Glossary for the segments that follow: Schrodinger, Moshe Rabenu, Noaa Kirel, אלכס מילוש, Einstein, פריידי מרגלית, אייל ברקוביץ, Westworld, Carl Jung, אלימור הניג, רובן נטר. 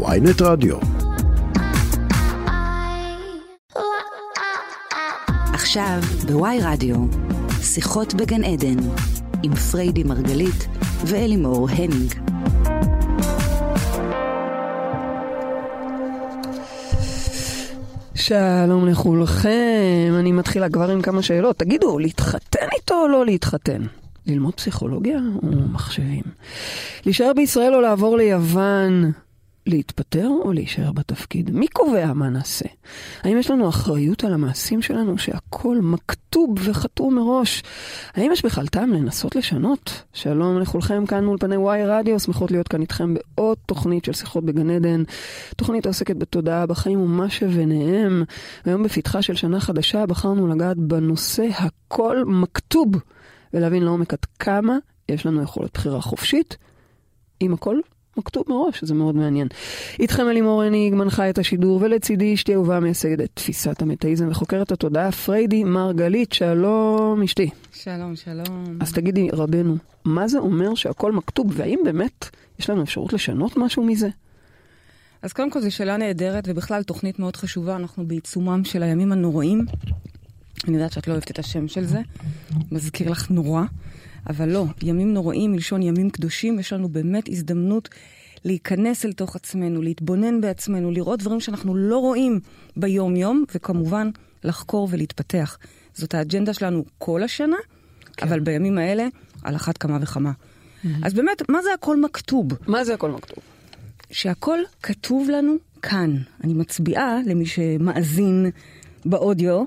ויינט רדיו. עכשיו ב-Y-radio, שיחות בגן עדן, עם פריידי מרגלית ואלימור הניג. שלום לכולכם, אני מתחילה כבר עם כמה שאלות. תגידו, להתחתן איתו או לא להתחתן? ללמוד פסיכולוגיה או מחשבים? להישאר בישראל או לעבור ליוון? להתפטר או להישאר בתפקיד? מי קובע מה נעשה? האם יש לנו אחריות על המעשים שלנו שהכל מכתוב וחתום מראש? האם יש בכלל טעם לנסות לשנות? שלום לכולכם, כאן מול פני וואי רדיו, שמחות להיות כאן איתכם בעוד תוכנית של שיחות בגן עדן, תוכנית העוסקת בתודעה, בחיים ומה שביניהם. היום בפתחה של שנה חדשה בחרנו לגעת בנושא הכל מכתוב, ולהבין לעומק עד כמה יש לנו יכולת בחירה חופשית עם הכל מכתוב מראש, שזה מאוד מעניין. איתכם אלימור הניג, מנחה את השידור, ולצידי אשתי אהובה, מייסדת את תפיסת המטאיזם וחוקרת התודעה, פריידי מרגלית. שלום אשתי. שלום, שלום. אז תגידי רבנו, מה זה אומר שהכל מכתוב, והאם באמת יש לנו אפשרות לשנות משהו מזה? אז קודם כל זו שאלה נהדרת, ובכלל תוכנית מאוד חשובה, אנחנו בעיצומם של הימים הנוראים. אני יודעת שאת לא אוהבת את השם של זה, מזכיר לך נורא, אבל לא, ימים נוראים, מלשון ימים קדושים, יש לנו באמת הזדמנות להיכנס אל תוך עצמנו, להתבונן בעצמנו, לראות דברים שאנחנו לא רואים ביום-יום, וכמובן לחקור ולהתפתח. זאת האג'נדה שלנו כל השנה, כן. אבל בימים האלה, על אחת כמה וכמה. אז באמת, מה זה הכל מכתוב? מה זה הכל מכתוב? שהכל כתוב לנו כאן. אני מצביעה למי שמאזין באודיו,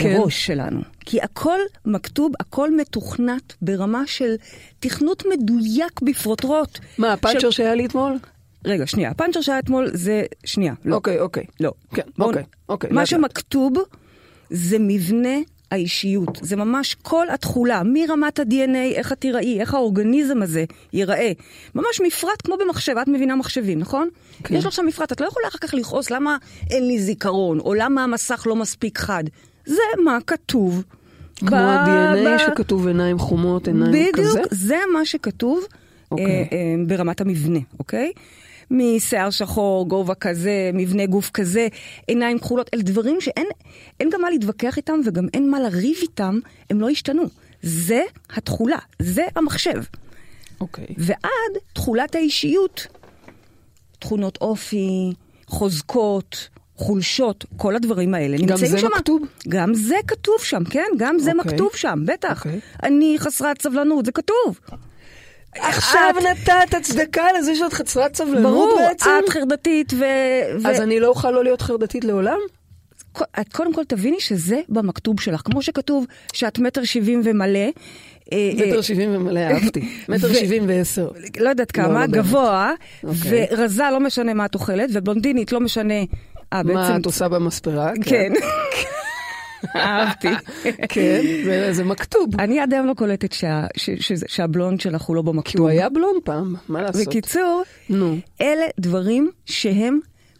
הראש שלנו. כי הכל מכתוב, הכל מתוכנת ברמה של תכנות מדויק בפרוטרוט. מה, הפנצ'ר שהיה לי אתמול? רגע, שנייה. הפנצ'ר שהיה אתמול זה... שנייה. אוקיי, אוקיי. לא. כן, אוקיי. מה שמכתוב זה מבנה האישיות. זה ממש כל התחולה. מרמת ה-DNA, איך התיראי, איך האורגניזם הזה ייראה. ממש מפרט כמו במחשב. את מבינה מחשבים, נכון? יש לך שם מפרט. את לא יכולה אחר כך לכעוס למה אין לי זיכרון, או למה המסך לא מספיק חד. זה מה כתוב. כמו ה-DNA שכתוב עיניים חומות, עיניים כזה? בדיוק, זה מה שכתוב ברמת המבנה, אוקיי? משיער שחור, גובה כזה, מבנה גוף כזה, עיניים כחולות, אלה דברים שאין גם מה להתווכח איתם וגם אין מה לריב איתם, הם לא ישתנו. זה התחולה, זה המחשב. אוקיי. ועד תחולת האישיות, תכונות אופי, חוזקות, חולשות, כל הדברים האלה נמצאים שם. גם זה מכתוב? גם זה כתוב שם, כן? גם זה מכתוב שם, בטח. אני חסרת סבלנות, זה כתוב. עכשיו נתת הצדקה לזה שאת חסרת סבלנות בעצם? ברור, את חרדתית ו... אז אני לא אוכל לא להיות חרדתית לעולם? את קודם כל תביני שזה במכתוב שלך, כמו שכתוב שאת 1.70 ומלא, 1.70 ומלא, אהבתי. 1.70 ו10. לא יודעת כמה, גבוה, ורזה לא משנה מה את אוכלת, ובלונדינית לא משנה... מה את עושה במספרה? כן. אהבתי. כן, זה מכתוב. אני עד היום לא קולטת שהבלונד שלך הוא לא במכתוב. כי הוא היה בלונד פעם, מה לעשות? בקיצור, אלה דברים שהם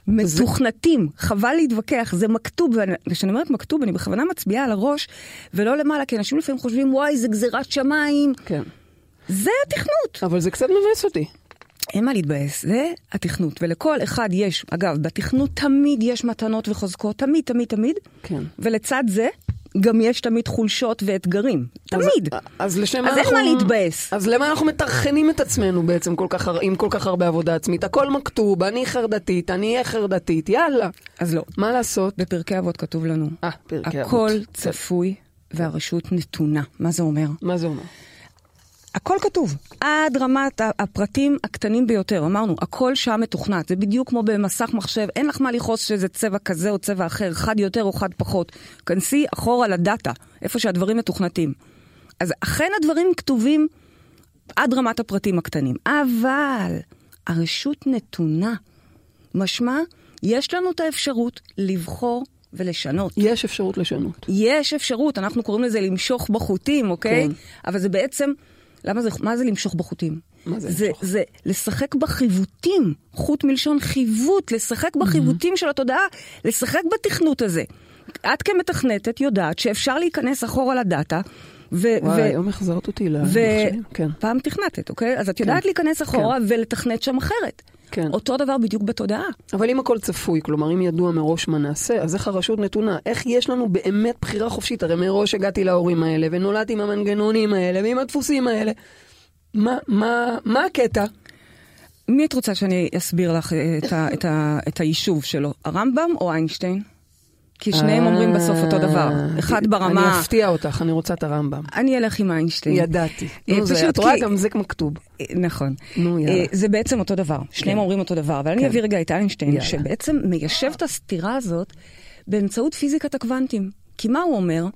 מתוכנתים. חבל להתווכח, זה מכתוב. וכשאני אומרת מכתוב, אני בכוונה מצביעה על הראש, ולא למעלה, כי אנשים לפעמים חושבים, וואי, זה גזירת שמיים. כן. זה התכנות. אבל זה קצת מבאס אותי. אין מה להתבאס, זה התכנות, ולכל אחד יש, אגב, בתכנות תמיד יש מתנות וחוזקות, תמיד, תמיד, תמיד, כן. ולצד זה גם יש תמיד חולשות ואתגרים, תמיד. אז אין מה להתבאס. אז למה אנחנו מתרחנים את עצמנו בעצם עם כל כך הרבה עבודה עצמית? הכל מכתוב, אני חרדתית, אני אהיה חרדתית, יאללה. אז לא. מה לעשות? בפרקי אבות כתוב לנו, הכל צפוי והרשות נתונה. מה זה אומר? מה זה אומר? הכל כתוב, עד רמת הפרטים הקטנים ביותר, אמרנו, הכל שם מתוכנת, זה בדיוק כמו במסך מחשב, אין לך מה לכעוס שזה צבע כזה או צבע אחר, חד יותר או חד פחות, כנסי אחורה לדאטה, איפה שהדברים מתוכנתים. אז אכן הדברים כתובים עד רמת הפרטים הקטנים, אבל הרשות נתונה, משמע, יש לנו את האפשרות לבחור ולשנות. יש אפשרות לשנות. יש אפשרות, אנחנו קוראים לזה למשוך בחוטים, אוקיי? כן. אבל זה בעצם... למה זה, מה זה למשוך בחוטים? מה זה, זה, למשוך? זה לשחק בחיבוטים, חוט מלשון חיבוט, לשחק בחיבוטים של התודעה, לשחק בתכנות הזה. את כמתכנתת יודעת שאפשר להיכנס אחורה לדאטה, וואי, היום החזרת אותי ל... פעם תכנתת, אוקיי? אז את יודעת להיכנס אחורה ולתכנת שם אחרת. כן. אותו דבר בדיוק בתודעה. אבל אם הכל צפוי, כלומר, אם ידוע מראש מה נעשה, אז איך הרשות נתונה? איך יש לנו באמת בחירה חופשית? הרי מראש הגעתי להורים האלה, ונולדתי עם המנגנונים האלה, ועם הדפוסים האלה. מה הקטע? מי את רוצה שאני אסביר לך את היישוב שלו? הרמב"ם או איינשטיין? כי שניהם אומרים בסוף אותו דבר. אחד ברמה... אני אפתיע אותך, אני רוצה את הרמב"ם. אני אלך עם איינשטיין. ידעתי. את רואה גם זה כמו כתוב. נכון. זה בעצם אותו דבר. שניהם אומרים אותו דבר. אבל אני אביא רגע את איינשטיין, שבעצם מיישב את הסתירה הזאת באמצעות פיזיקת הקוונטים. כי מה הוא אומר?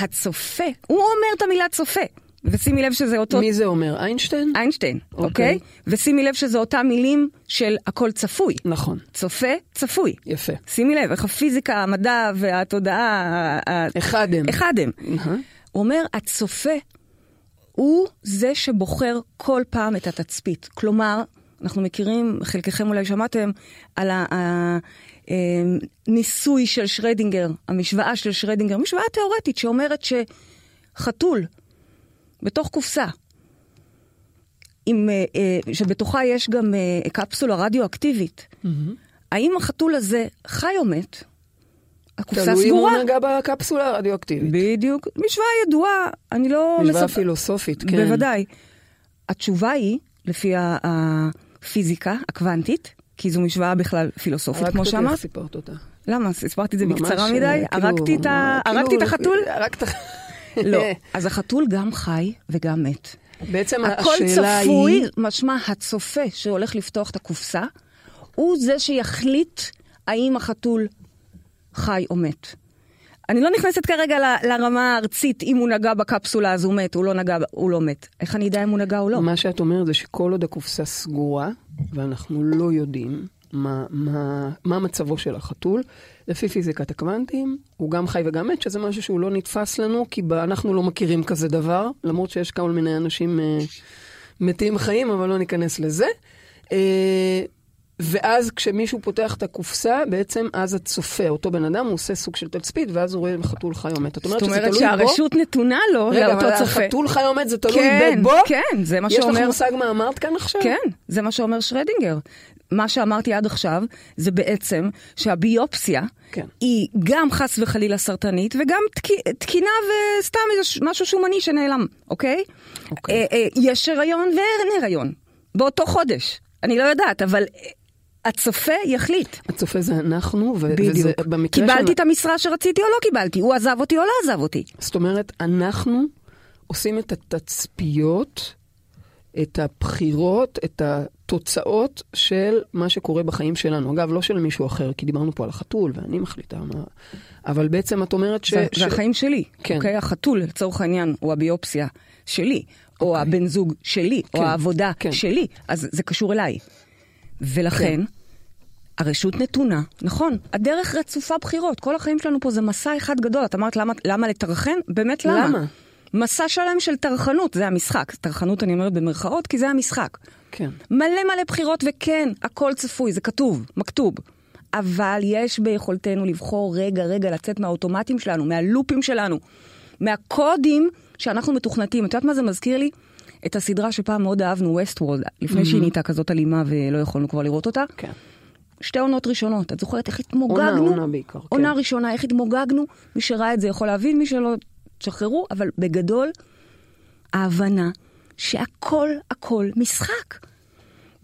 הצופה. הוא אומר את המילה צופה. ושימי לב שזה אותו... מי זה אומר? איינשטיין? איינשטיין, אוקיי? ושימי לב שזה אותם מילים של הכל צפוי. נכון. צופה, צפוי. יפה. שימי לב, איך הפיזיקה, המדע והתודעה... אחד הם. הוא אומר, הצופה הוא זה שבוחר כל פעם את התצפית. כלומר, אנחנו מכירים, חלקכם אולי שמעתם, על הניסוי של שרדינגר, המשוואה של שרדינגר, משוואה תיאורטית שאומרת שחתול... בתוך קופסה, שבתוכה יש גם קפסולה רדיו-אקטיבית. האם החתול הזה חי או מת? הקופסה סגורה. תלוי אם הוא נגע בקפסולה הרדיו-אקטיבית. בדיוק. משוואה ידועה, אני לא... משוואה פילוסופית, כן. בוודאי. התשובה היא, לפי הפיזיקה הקוונטית, כי זו משוואה בכלל פילוסופית, כמו שמה. הרגת אותך, סיפרת אותה. למה? הספרתי את זה בקצרה מדי? הרגתי את החתול? לא, אז החתול גם חי וגם מת. בעצם הכל צפוי, משמע הצופה שהולך לפתוח את הקופסה, הוא זה שיחליט האם החתול חי או מת. אני לא נכנסת כרגע לרמה הארצית, אם הוא נגע בקפסולה אז הוא מת, הוא לא מת. איך אני יודע אם הוא נגע או לא? מה שאת אומרת זה שכל עוד הקופסה סגורה, ואנחנו לא יודעים מה מצבו של החתול, לפי פיזיקת הקוונטים, הוא גם חי וגם מת, שזה משהו שהוא לא נתפס לנו, כי אנחנו לא מכירים כזה דבר, למרות שיש כל מיני אנשים מתים חיים, אבל לא ניכנס לזה. ואז כשמישהו פותח את הקופסה, בעצם אז הצופה, אותו בן אדם, הוא עושה סוג של תצפית, ואז הוא רואה חתול חי ומת. זאת אומרת שהרשות נתונה לו לאותו צופה. חתול חי ומת זה תלוי בו? כן, זה מה שאומר... יש לך מושג מה אמרת כאן עכשיו? כן, זה מה שאומר שרדינגר. מה שאמרתי עד עכשיו, זה בעצם שהביופסיה היא גם חס וחלילה סרטנית, וגם תקינה וסתם משהו שומני שנעלם, אוקיי? יש הריון ואין הריון, באותו חודש. אני לא יודעת, אבל הצופה יחליט. הצופה זה אנחנו, וזה במקרה... קיבלתי את המשרה שרציתי או לא קיבלתי, הוא עזב אותי או לא עזב אותי. זאת אומרת, אנחנו עושים את התצפיות, את הבחירות, את התוצאות של מה שקורה בחיים שלנו. אגב, לא של מישהו אחר, כי דיברנו פה על החתול, ואני מחליטה מה... אבל בעצם את אומרת ש... זה החיים שלי. כן. אוקיי, החתול, לצורך העניין, הוא הביופסיה שלי, או הבן זוג שלי, או העבודה שלי. אז זה קשור אליי. ולכן, הרשות נתונה, נכון, הדרך רצופה בחירות. כל החיים שלנו פה זה מסע אחד גדול. את אמרת, למה לתרחן? באמת למה? מסע שלם של תרחנות, זה המשחק. תרחנות אני אומרת במרכאות, כי זה המשחק. כן. מלא בחירות, וכן, הכל צפוי, זה כתוב, מכתוב. אבל יש ביכולתנו לבחור רגע לצאת מהאוטומטים שלנו, מהלופים שלנו, מהקודים שאנחנו מתוכנתים. את יודעת מה זה מזכיר לי? את הסדרה שפעם מאוד אהבנו, Westworld, לפני שהיא נהייתה כזאת אלימה ולא יכולנו כבר לראות אותה. כן. שתי עונות ראשונות. את זוכרת איך התמוגגנו? עונה בעיקר. עונה ראשונה, איך התמוגגנו? מי שראה את זה יכול להבין, מי שלא שחררו, אבל בגדול, ההבנה שהכל משחק.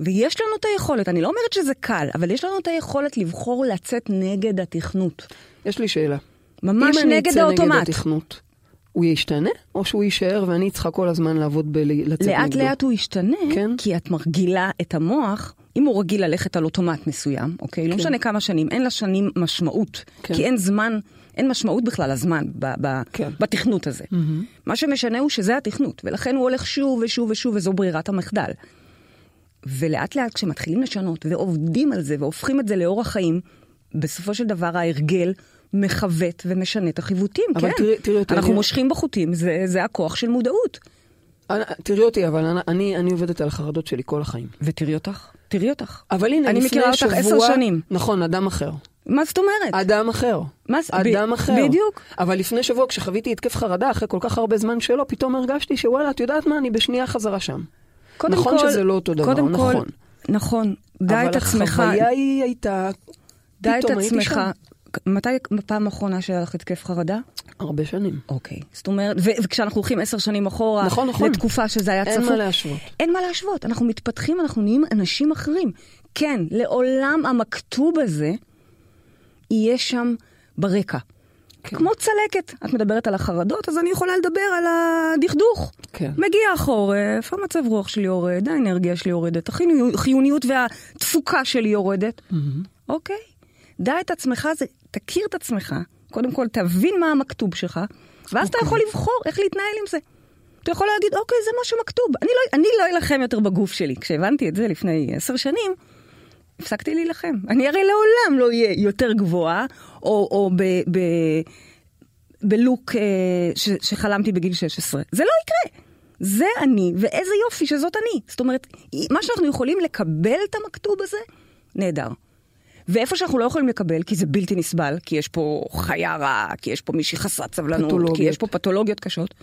ויש לנו את היכולת, אני לא אומרת שזה קל, אבל יש לנו את היכולת לבחור לצאת נגד התכנות. יש לי שאלה. ממש נגד האוטומט. אם אני אצא נגד התכנות, הוא ישתנה? או שהוא יישאר ואני צריכה כל הזמן לעבוד לצאת נגדו? לאט הוא ישתנה, כן? כי את מרגילה את המוח, אם הוא רגיל ללכת על אוטומט מסוים, אוקיי? כן. לא משנה כמה שנים, אין לה שנים משמעות, כן. כי אין זמן... אין משמעות בכלל הזמן בתכנות הזה. מה שמשנה הוא שזה התכנות, ולכן הוא הולך שוב ושוב ושוב, וזו ברירת המחדל. ולאט לאט כשמתחילים לשנות, ועובדים על זה, והופכים את זה לאורח חיים, בסופו של דבר ההרגל מחוות ומשנה את החיוותים. אבל תראי אותי. אנחנו מושכים בחוטים, זה הכוח של מודעות. תראי אותי, אבל אני עובדת על החרדות שלי כל החיים. ותראי אותך? תראי אותך. אבל הנה, אני מכירה אותך 10 שנים. נכון, אדם אחר. מה זאת אומרת? אדם אחר. אדם אחר. בדיוק. אבל לפני שבוע, כשחוויתי התקף חרדה, אחרי כל כך הרבה זמן שלא, פתאום הרגשתי שוואלה, את יודעת מה, אני בשנייה חזרה שם. נכון שזה לא אותו דבר, נכון. נכון, די את עצמך. אבל החוויה היא הייתה... די את עצמך. מתי פעם האחרונה שהיה לך התקף חרדה? הרבה שנים. אוקיי. זאת אומרת, וכשאנחנו הולכים 10 שנים אחורה, נכון. לתקופה שזה היה צפות. אין מה להשוות. אין מה להשוות. אנחנו מתפתחים, אנחנו נהיים אנשים אחרים. כן, לעולם המכתוב הזה יהיה שם ברקע. כן. כמו צלקת. את מדברת על החרדות, אז אני יכולה לדבר על הדכדוך. כן. מגיע החורף, המצב רוח שלי יורד, האנרגיה שלי יורדת, החיוניות והתפוקה שלי יורדת. Mm-hmm. אוקיי. דע את עצמך, זה, תכיר את עצמך, קודם כל תבין מה המכתוב שלך, ואז אתה יכול לבחור איך להתנהל עם זה. אתה יכול להגיד, אוקיי, זה מה שמכתוב. אני לא אלחם יותר בגוף שלי. כשהבנתי את זה לפני 10 שנים, הפסקתי להילחם. אני הרי לעולם לא יהיה יותר גבוהה, או בלוק שחלמתי בגיל 16. זה לא יקרה. זה אני, ואיזה יופי שזאת אני. זאת אומרת, מה שאנחנו יכולים לקבל את המכתוב הזה, נהדר. ואיפה שאנחנו לא יכולים לקבל, כי זה בלתי נסבל, כי יש פה חיה רעה, כי יש פה מישהי חסרת סבלנות, פתולוגיות. כי יש פה פתולוגיות קשות,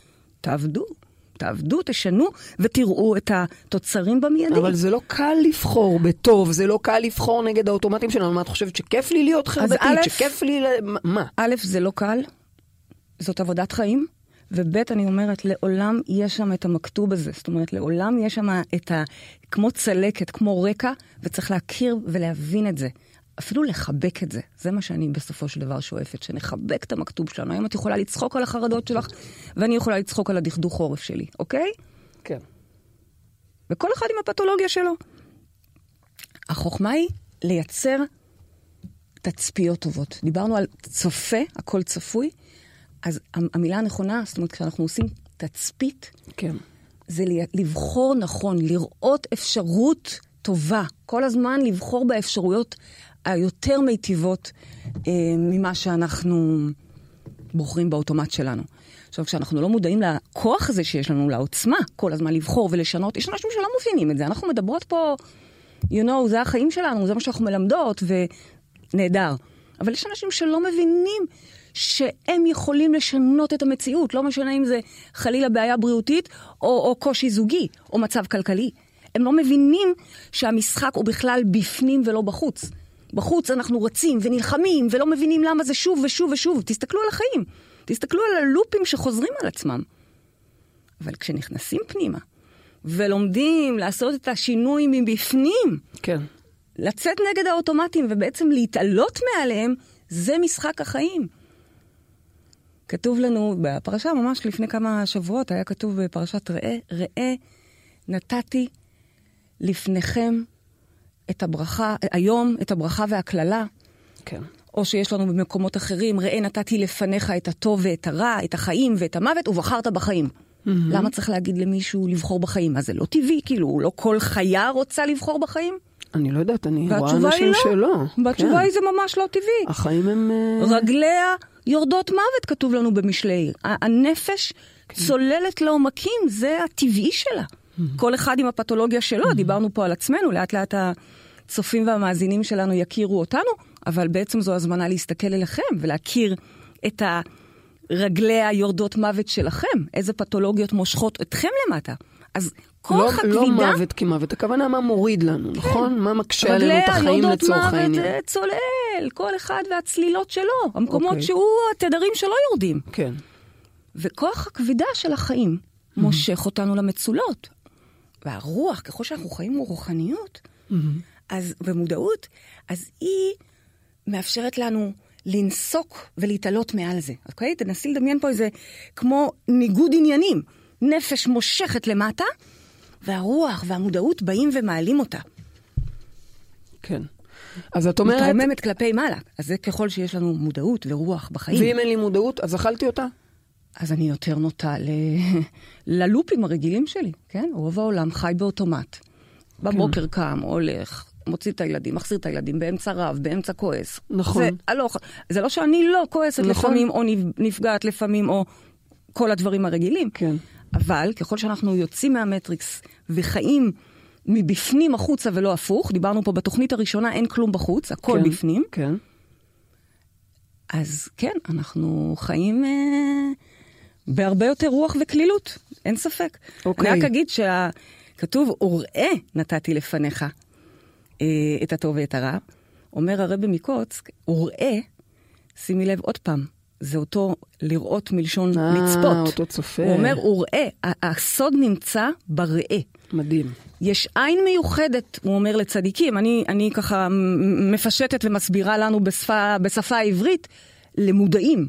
תעבדו, תשנו, ותראו את התוצרים במיידי. אבל זה לא קל לבחור בטוב, זה לא קל לבחור נגד האוטומטים שלנו. מה את חושבת, שכיף לי להיות חרדתית, שכיף לי... מה? א', זה לא קל, זאת עבודת חיים, וב' אני אומרת, לעולם יש שם את המכתוב הזה, זאת אומרת, לעולם יש שם את ה... כמו צלקת, כמו רקע, וצריך להכיר ולהבין את זה. אפילו לחבק את זה. זה מה שאני בסופו של דבר שואפת, שנחבק את המכתוב שלנו. היום את יכולה לצחוק על החרדות שלך, ואני יכולה לצחוק על הדכדוך חורף שלי, אוקיי? כן. וכל אחד עם הפתולוגיה שלו. החוכמה היא לייצר תצפיות טובות. דיברנו על צופה, הכל צפוי, אז המילה הנכונה, זאת אומרת, כשאנחנו עושים תצפית, כן. זה לבחור נכון, לראות אפשרות טובה. כל הזמן לבחור באפשרויות היותר מיטיבות ממה שאנחנו בוחרים באוטומט שלנו. עכשיו, כשאנחנו לא מודעים לכוח הזה שיש לנו, לעוצמה, כל הזמן לבחור ולשנות, יש אנשים שלא מופינים את זה. אנחנו מדברות פה, זה החיים שלנו, זה מה שאנחנו מלמדות, ונהדר. אבל יש אנשים שלא מבינים שהם יכולים לשנות את המציאות, לא משנה אם זה חלילה בעיה בריאותית, או קושי זוגי, או מצב כלכלי. הם לא מבינים שהמשחק הוא בכלל בפנים ולא בחוץ. בחוץ אנחנו רצים ונלחמים ולא מבינים למה זה שוב ושוב ושוב. תסתכלו על החיים. תסתכלו על הלופים שחוזרים על עצמם. אבל כשנכנסים פנימה ולומדים לעשות את השינוי מבפנים, כן. לצאת נגד האוטומטים ובעצם להתעלות מעליהם, זה משחק החיים. כתוב לנו בפרשה, ממש לפני כמה שבועות, היה כתוב בפרשת ראה, נתתי לפניכם את הברכה, היום את הברכה והכללה, כן. או שיש לנו במקומות אחרים, ראה נתתי לפניך את הטוב ואת הרע, את החיים ואת המוות, ובחרת בחיים. Mm-hmm. למה צריך להגיד למישהו לבחור בחיים? אז זה לא טבעי, כאילו, לא כל חיה רוצה לבחור בחיים? אני לא יודעת, אני רואה אנשים לא. שלא. והתשובה כן. היא זה ממש לא טבעי. החיים הם... רגליה יורדות מוות, כתוב לנו במשלי. הנפש כן. צוללת לעומקים, זה הטבעי שלה. כל אחד עם הפתולוגיה שלו, דיברנו פה על עצמנו, לאט לאט הצופים והמאזינים שלנו יכירו אותנו, אבל בעצם זו הזמנה להסתכל אליכם ולהכיר את הרגלי היורדות מוות שלכם, איזה פתולוגיות מושכות אתכם למטה. אז כוח הכבידה... לא מוות כמוות, הכוונה מה מוריד לנו, נכון? מה מקשה עלינו את החיים לצורך העניין. רגלי היורדות מוות צולל, כל אחד והצלילות שלו, המקומות שהוא, התדרים שלו יורדים. כן. וכוח הכבידה של החיים מושך אותנו למצולות. והרוח, ככל שאנחנו חיים מרוחניות, אז, ומודעות, אז היא מאפשרת לנו לנסוק ולהתעלות מעל זה. אוקיי? תנסי לדמיין פה איזה, כמו ניגוד עניינים. נפש מושכת למטה, והרוח והמודעות באים ומעלים אותה. כן. אז את אומרת... מתרוממת כלפי מעלה. אז זה ככל שיש לנו מודעות ורוח בחיים. ואם אין לי מודעות, אז אכלתי אותה? אז אני יותר נוטה ללופים הרגילים שלי, כן? רוב העולם חי באוטומט. בבוקר קם, הולך, מוציא את הילדים, מחזיר את הילדים, באמצע רב, באמצע כועס. נכון. זה לא שאני לא כועסת לפעמים, או נפגעת לפעמים, או כל הדברים הרגילים. כן. אבל ככל שאנחנו יוצאים מהמטריקס וחיים מבפנים החוצה ולא הפוך, דיברנו פה בתוכנית הראשונה, אין כלום בחוץ, הכל בפנים. כן. אז כן, אנחנו חיים... בהרבה יותר רוח וכלילות, אין ספק. אני רק אגיד שכתוב, וראה נתתי לפניך את הטוב ואת הרע. אומר הרב מקוצק, וראה, שימי לב עוד פעם, זה אותו לראות מלשון לצפות. אותו צופה. הוא אומר, וראה, הסוד נמצא בראה. מדהים. יש עין מיוחדת, הוא אומר לצדיקים, אני ככה מפשטת ומסבירה לנו בשפה העברית, למודעים.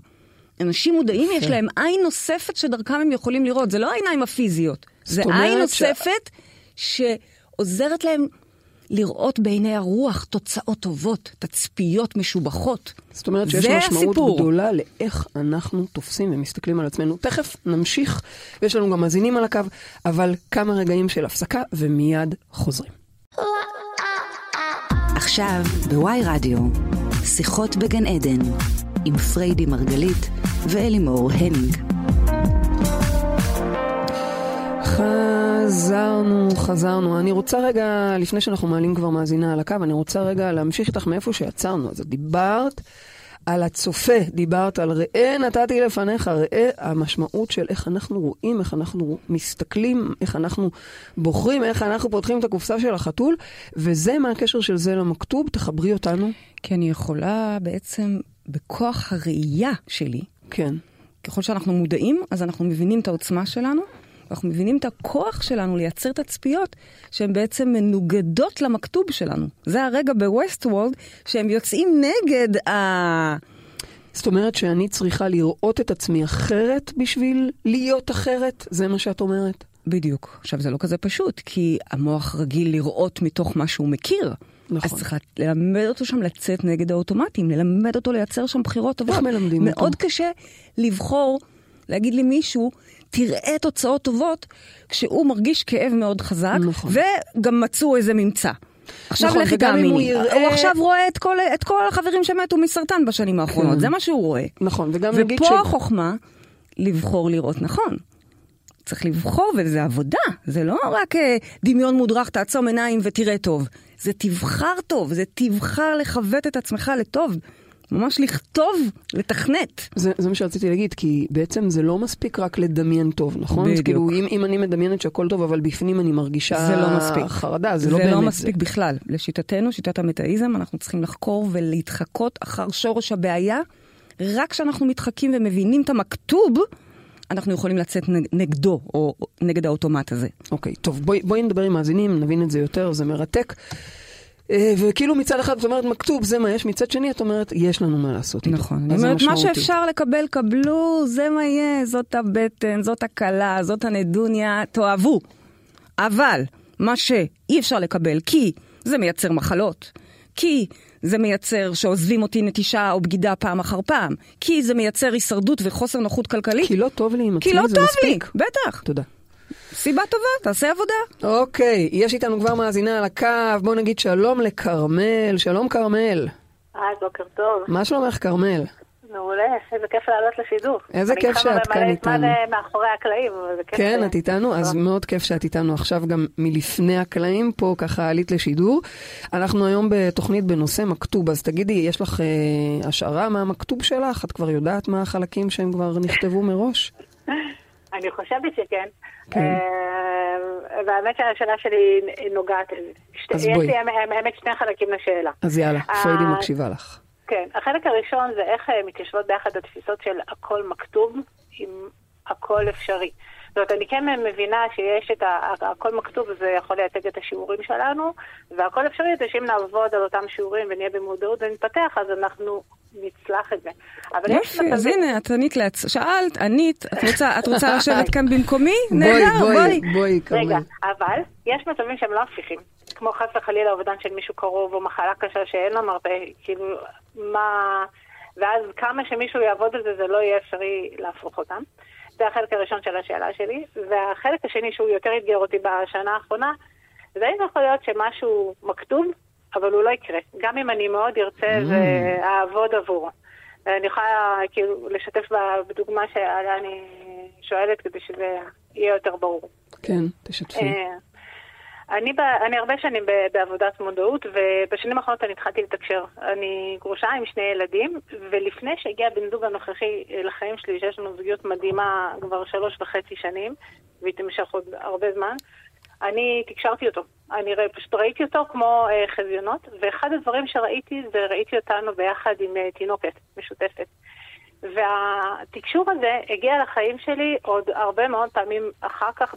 אנשים מודעים יש להם עין נוספת שדרכם הם יכולים לראות. זה לא העיניים הפיזיות. זה עין נוספת שעוזרת להם לראות בעיני הרוח תוצאות טובות, תצפיות משובחות. זאת אומרת שיש משמעות גדולה לאיך אנחנו תופסים ומסתכלים על עצמנו. תכף נמשיך, ויש לנו גם מאזינים על הקו, אבל כמה רגעים של הפסקה ומיד חוזרים. עכשיו ב-Y-Radio, שיחות בגן עדן, עם פריידי מרגלית ואלימור הניג. חזרנו. אני רוצה רגע, לפני שאנחנו מעלים כבר מאזינה על הקו, אני רוצה רגע להמשיך איתך מאיפה שיצרנו. אז דיברת על הצופה, דיברת על ראה, נתתי לפניך, ראה, המשמעות של איך אנחנו רואים, איך אנחנו מסתכלים, איך אנחנו בוחרים, איך אנחנו פותחים את הקופסה של החתול, וזה מה הקשר של זה למכתוב, תחברי אותנו. כי אני יכולה בעצם בכוח הראייה שלי, כן. ככל שאנחנו מודעים, אז אנחנו מבינים את העוצמה שלנו, אנחנו מבינים את הכוח שלנו לייצר תצפיות שהן בעצם מנוגדות למכתוב שלנו. זה הרגע ב-Westworld שהם יוצאים נגד זאת אומרת שאני צריכה לראות את עצמי אחרת בשביל להיות אחרת? זה מה שאת אומרת? בדיוק. עכשיו זה לא כזה פשוט, כי המוח רגיל לראות מתוך מה שהוא מכיר. נכון. אז צריכה ללמד אותו שם לצאת נגד האוטומטים, ללמד אותו לייצר שם בחירות טובות. מאוד קשה לבחור, להגיד לי מישהו, תראה תוצאות טובות, כשהוא מרגיש כאב מאוד חזק, נכון. וגם מצאו איזה ממצא. עכשיו נכון, לך גם מיני. הוא עכשיו רואה את כל החברים שמתו מסרטן בשנים האחרונות, כן. זה מה שהוא רואה. נכון, וגם נגיד ופה החוכמה, לבחור לראות נכון. צריך לבחור, וזה עבודה. זה לא רק דמיון מודרך, תעצום עיניים ותראה טוב. זה תבחר טוב, זה תבחר לכוות את עצמך לטוב. ממש לכתוב, לתכנת. זה מה שרציתי להגיד, כי בעצם זה לא מספיק רק לדמיין טוב, נכון? בדיוק. כאילו, אם אני מדמיינת שהכל טוב, אבל בפנים אני מרגישה זה לא מספיק. חרדה, זה לא באמת זה. זה לא מספיק בכלל. לשיטתנו, שיטת המטאיזם, אנחנו צריכים לחקור ולהתחקות אחר שורש הבעיה. רק כשאנחנו מתחקים ומבינים את המכתוב, אנחנו יכולים לצאת נגדו, או נגד האוטומט הזה. אוקיי, טוב, בואי נדבר עם מאזינים, נבין את זה יותר, זה מרתק. וכאילו מצד אחד את אומרת מכתוב זה מה יש, מצד שני את אומרת יש לנו מה לעשות. נכון, אני אומרת מה שאפשר לקבל קבלו, זה מה יהיה, זאת הבטן, זאת הקלה, זאת הנדוניה, תאהבו. אבל מה שאי אפשר לקבל, כי זה מייצר מחלות, כי זה מייצר שעוזבים אותי נטישה או בגידה פעם אחר פעם, כי זה מייצר הישרדות וחוסר נוחות כלכלית. כי לא טוב לי עם עצמי, זה מספיק. כי לא טוב לי, בטח. תודה. סיבה טובה, תעשה עבודה. אוקיי, יש איתנו כבר מאזינה על הקו, בוא נגיד שלום לקרמל, שלום קרמל. בוקר טוב. מה שלומך קרמל? מעולה, איזה כיף לעלות לשידור. איזה כיף שאת כאן איתנו. אני חייבה מאחורי הקלעים. כן, את איתנו, אז מאוד כיף שאת איתנו עכשיו גם מלפני הקלעים, פה ככה עלית לשידור. אנחנו היום בתוכנית בנושא מכתוב, אז תגידי, יש לך השערה מה המכתוב שלך? את כבר יודעת מה החלקים שהם כבר נכתבו מראש? אני חושבת שכן. והאמת שהשאלה שלי נוגעת יש לי האמת שני חלקים לשאלה. אז יאללה, פריידי מקשיבה לך. כן, החלק הראשון זה איך מתיישבות באחד התפיסות של הכל מכתוב עם הכל אפשרי. זאת אומרת, אני כן מבינה שיש את הכל מכתוב וזה יכול לייצג את השיעורים שלנו, והכל אפשרי זה שאם נעבוד על אותם שיעורים ונהיה במודעות ונתפתח, אז אנחנו נצלח את זה. אז הנה, את ענית לעצמך. שאלת, ענית, את רוצה לשבת כאן במקומי? בואי. רגע, אבל יש מצבים שהם לא הפיכים. כמו חס וחלילה אובדן של מישהו קרוב או מחלה קשה שאין לה מרפא, כאילו, מה... ואז כמה שמישהו יעבוד על זה, זה לא יהיה אפשרי להפוך אותם. זה החלק הראשון של השאלה שלי. והחלק השני שהוא יותר התגר אותי בשנה האחרונה, זה יכול להיות שמשהו מכתוב, אבל הוא לא יקרה. גם אם אני מאוד ארצה ועבוד עבורו. אני יכולה כאילו לשתף בדוגמה שאני שואלת כדי שזה יהיה יותר ברור. כן, תשתפי. אני הרבה שנים בעבודת מודעות, ובשנים האחרונות אני התחלתי לתקשר. אני גרושה עם שני ילדים, ולפני שהגיע בן זוג הנוכחי לחיים שלי, שיש לנו זוגיות מדהימה כבר 3.5 שנים, והיא תמשך עוד הרבה זמן, אני תקשרתי אותו. אני פשוט ראיתי אותו כמו חזיונות, ואחד הדברים שראיתי זה ראיתי אותנו ביחד עם תינוקת משותפת. והתקשור הזה הגיע לחיים שלי עוד הרבה מאוד פעמים אחר כך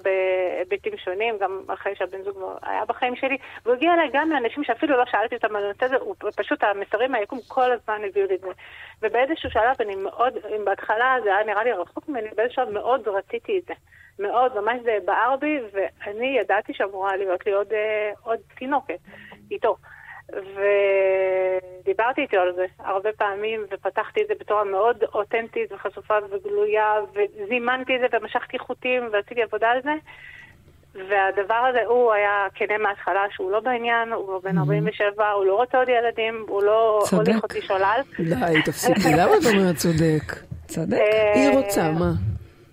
בביתים שונים, גם אחרי שהבן זוג היה בחיים שלי, והוא הגיע אליי גם לאנשים שאפילו לא שאלתי אותם על הנושא הזה, פשוט המסרים היקום כל הזמן הביאו לי את זה. ובאיזשהו שלב אני מאוד, אם בהתחלה זה היה נראה לי רחוק ממני, באיזשהו שלב מאוד רציתי את זה. מאוד, ממש זה בער בי, ואני ידעתי שאמורה להיות לי עוד תינוקת איתו. ודיברתי איתו על זה הרבה פעמים, ופתחתי את זה בצורה מאוד אותנטית וחשופה וגלויה, וזימנתי את זה ומשכתי חוטים ועשיתי עבודה על זה, והדבר הזה הוא היה כנה מההתחלה שהוא לא בעניין, הוא בן 47, הוא לא רוצה עוד ילדים, הוא לא הוליך אותי שולל. די, תפסיקי, למה אתה אומרת צודק? צודק? היא רוצה, מה?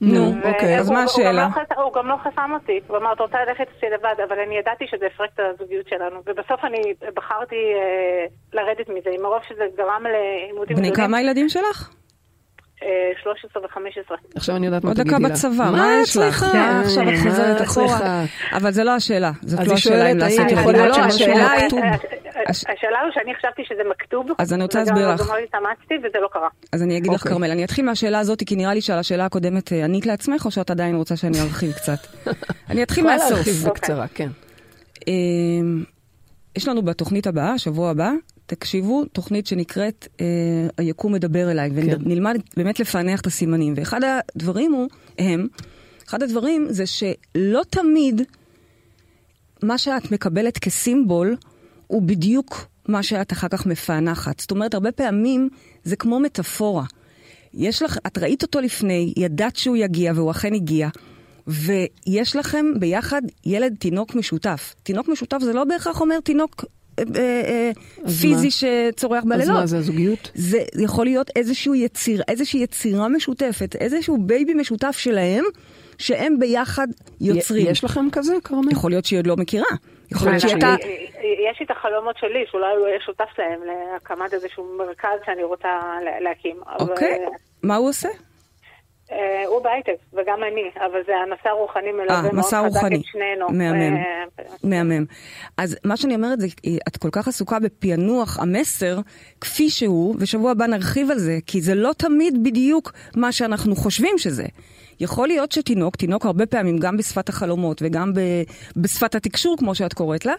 נו, אוקיי, אז מה השאלה? הוא גם לא חסם אותי, הוא אמר, אתה רוצה ללכת אצלי לבד, אבל אני ידעתי שזה הפרק את הזוגיות שלנו, ובסוף אני בחרתי לרדת מזה, עם הרוב שזה גרם לעימותים... בני כמה ילדים שלך? 13 ו-15. עכשיו אני יודעת מה תגידי לה. עוד דקה בצבא, מה יש לך? עכשיו את חוזרת אחורה. אבל זה לא השאלה, זאת לא השאלה אם לעשות יכולה להיות שמשהו כתוב. השאלה הוא שאני חשבתי שזה מכתוב, אז אני רוצה להסביר לך. וזה לא קרה. אז אני אגיד לך, קרמל, אני אתחיל מהשאלה הזאת, כי נראה לי שעל השאלה הקודמת ענית לעצמך, או שאת עדיין רוצה שאני ארחיב קצת. אני אתחיל מהסוף. לא להרחיב בקצרה, כן. יש לנו בתוכנית הבאה, שבוע הבא, תקשיבו, תוכנית שנקראת היקום מדבר אליי, ונלמד באמת לפענח את הסימנים. ואחד הדברים זה שלא תמיד מה שאת מקבלת כסימבול הוא בדיוק מה שאת אחר כך מפענחת. זאת אומרת, הרבה פעמים זה כמו מטאפורה. יש לך, את ראית אותו לפני, ידעת שהוא יגיע והוא אכן הגיע, ויש לכם ביחד ילד תינוק משותף. תינוק משותף זה לא בהכרח אומר תינוק פיזי שצורח בלילות. אז מה זה הזוגיות? זה יכול להיות איזושהי יצירה משותפת, איזשהו בייבי משותף שלהם, שהם ביחד יוצרים. יש לכם כזה, קרמל? יכול להיות שהיא עוד לא מכירה. יש לי את החלומות שלי, שאולי הוא שותף להם להקמת איזשהו מרכז שאני רוצה להקים. אוקיי, מה הוא עושה? הוא בהייטק, וגם אני, אבל זה המסע הרוחני מלווה מאוד חזק את שנינו. מהמם. אז מה שאני אומרת זה, את כל כך עסוקה בפענוח המסר, כפי שהוא, ושבוע הבא נרחיב על זה, כי זה לא תמיד בדיוק מה שאנחנו חושבים שזה. יכול להיות שתינוק, תינוק הרבה פעמים גם בשפת החלומות וגם בשפת התקשור, כמו שאת קוראת לה,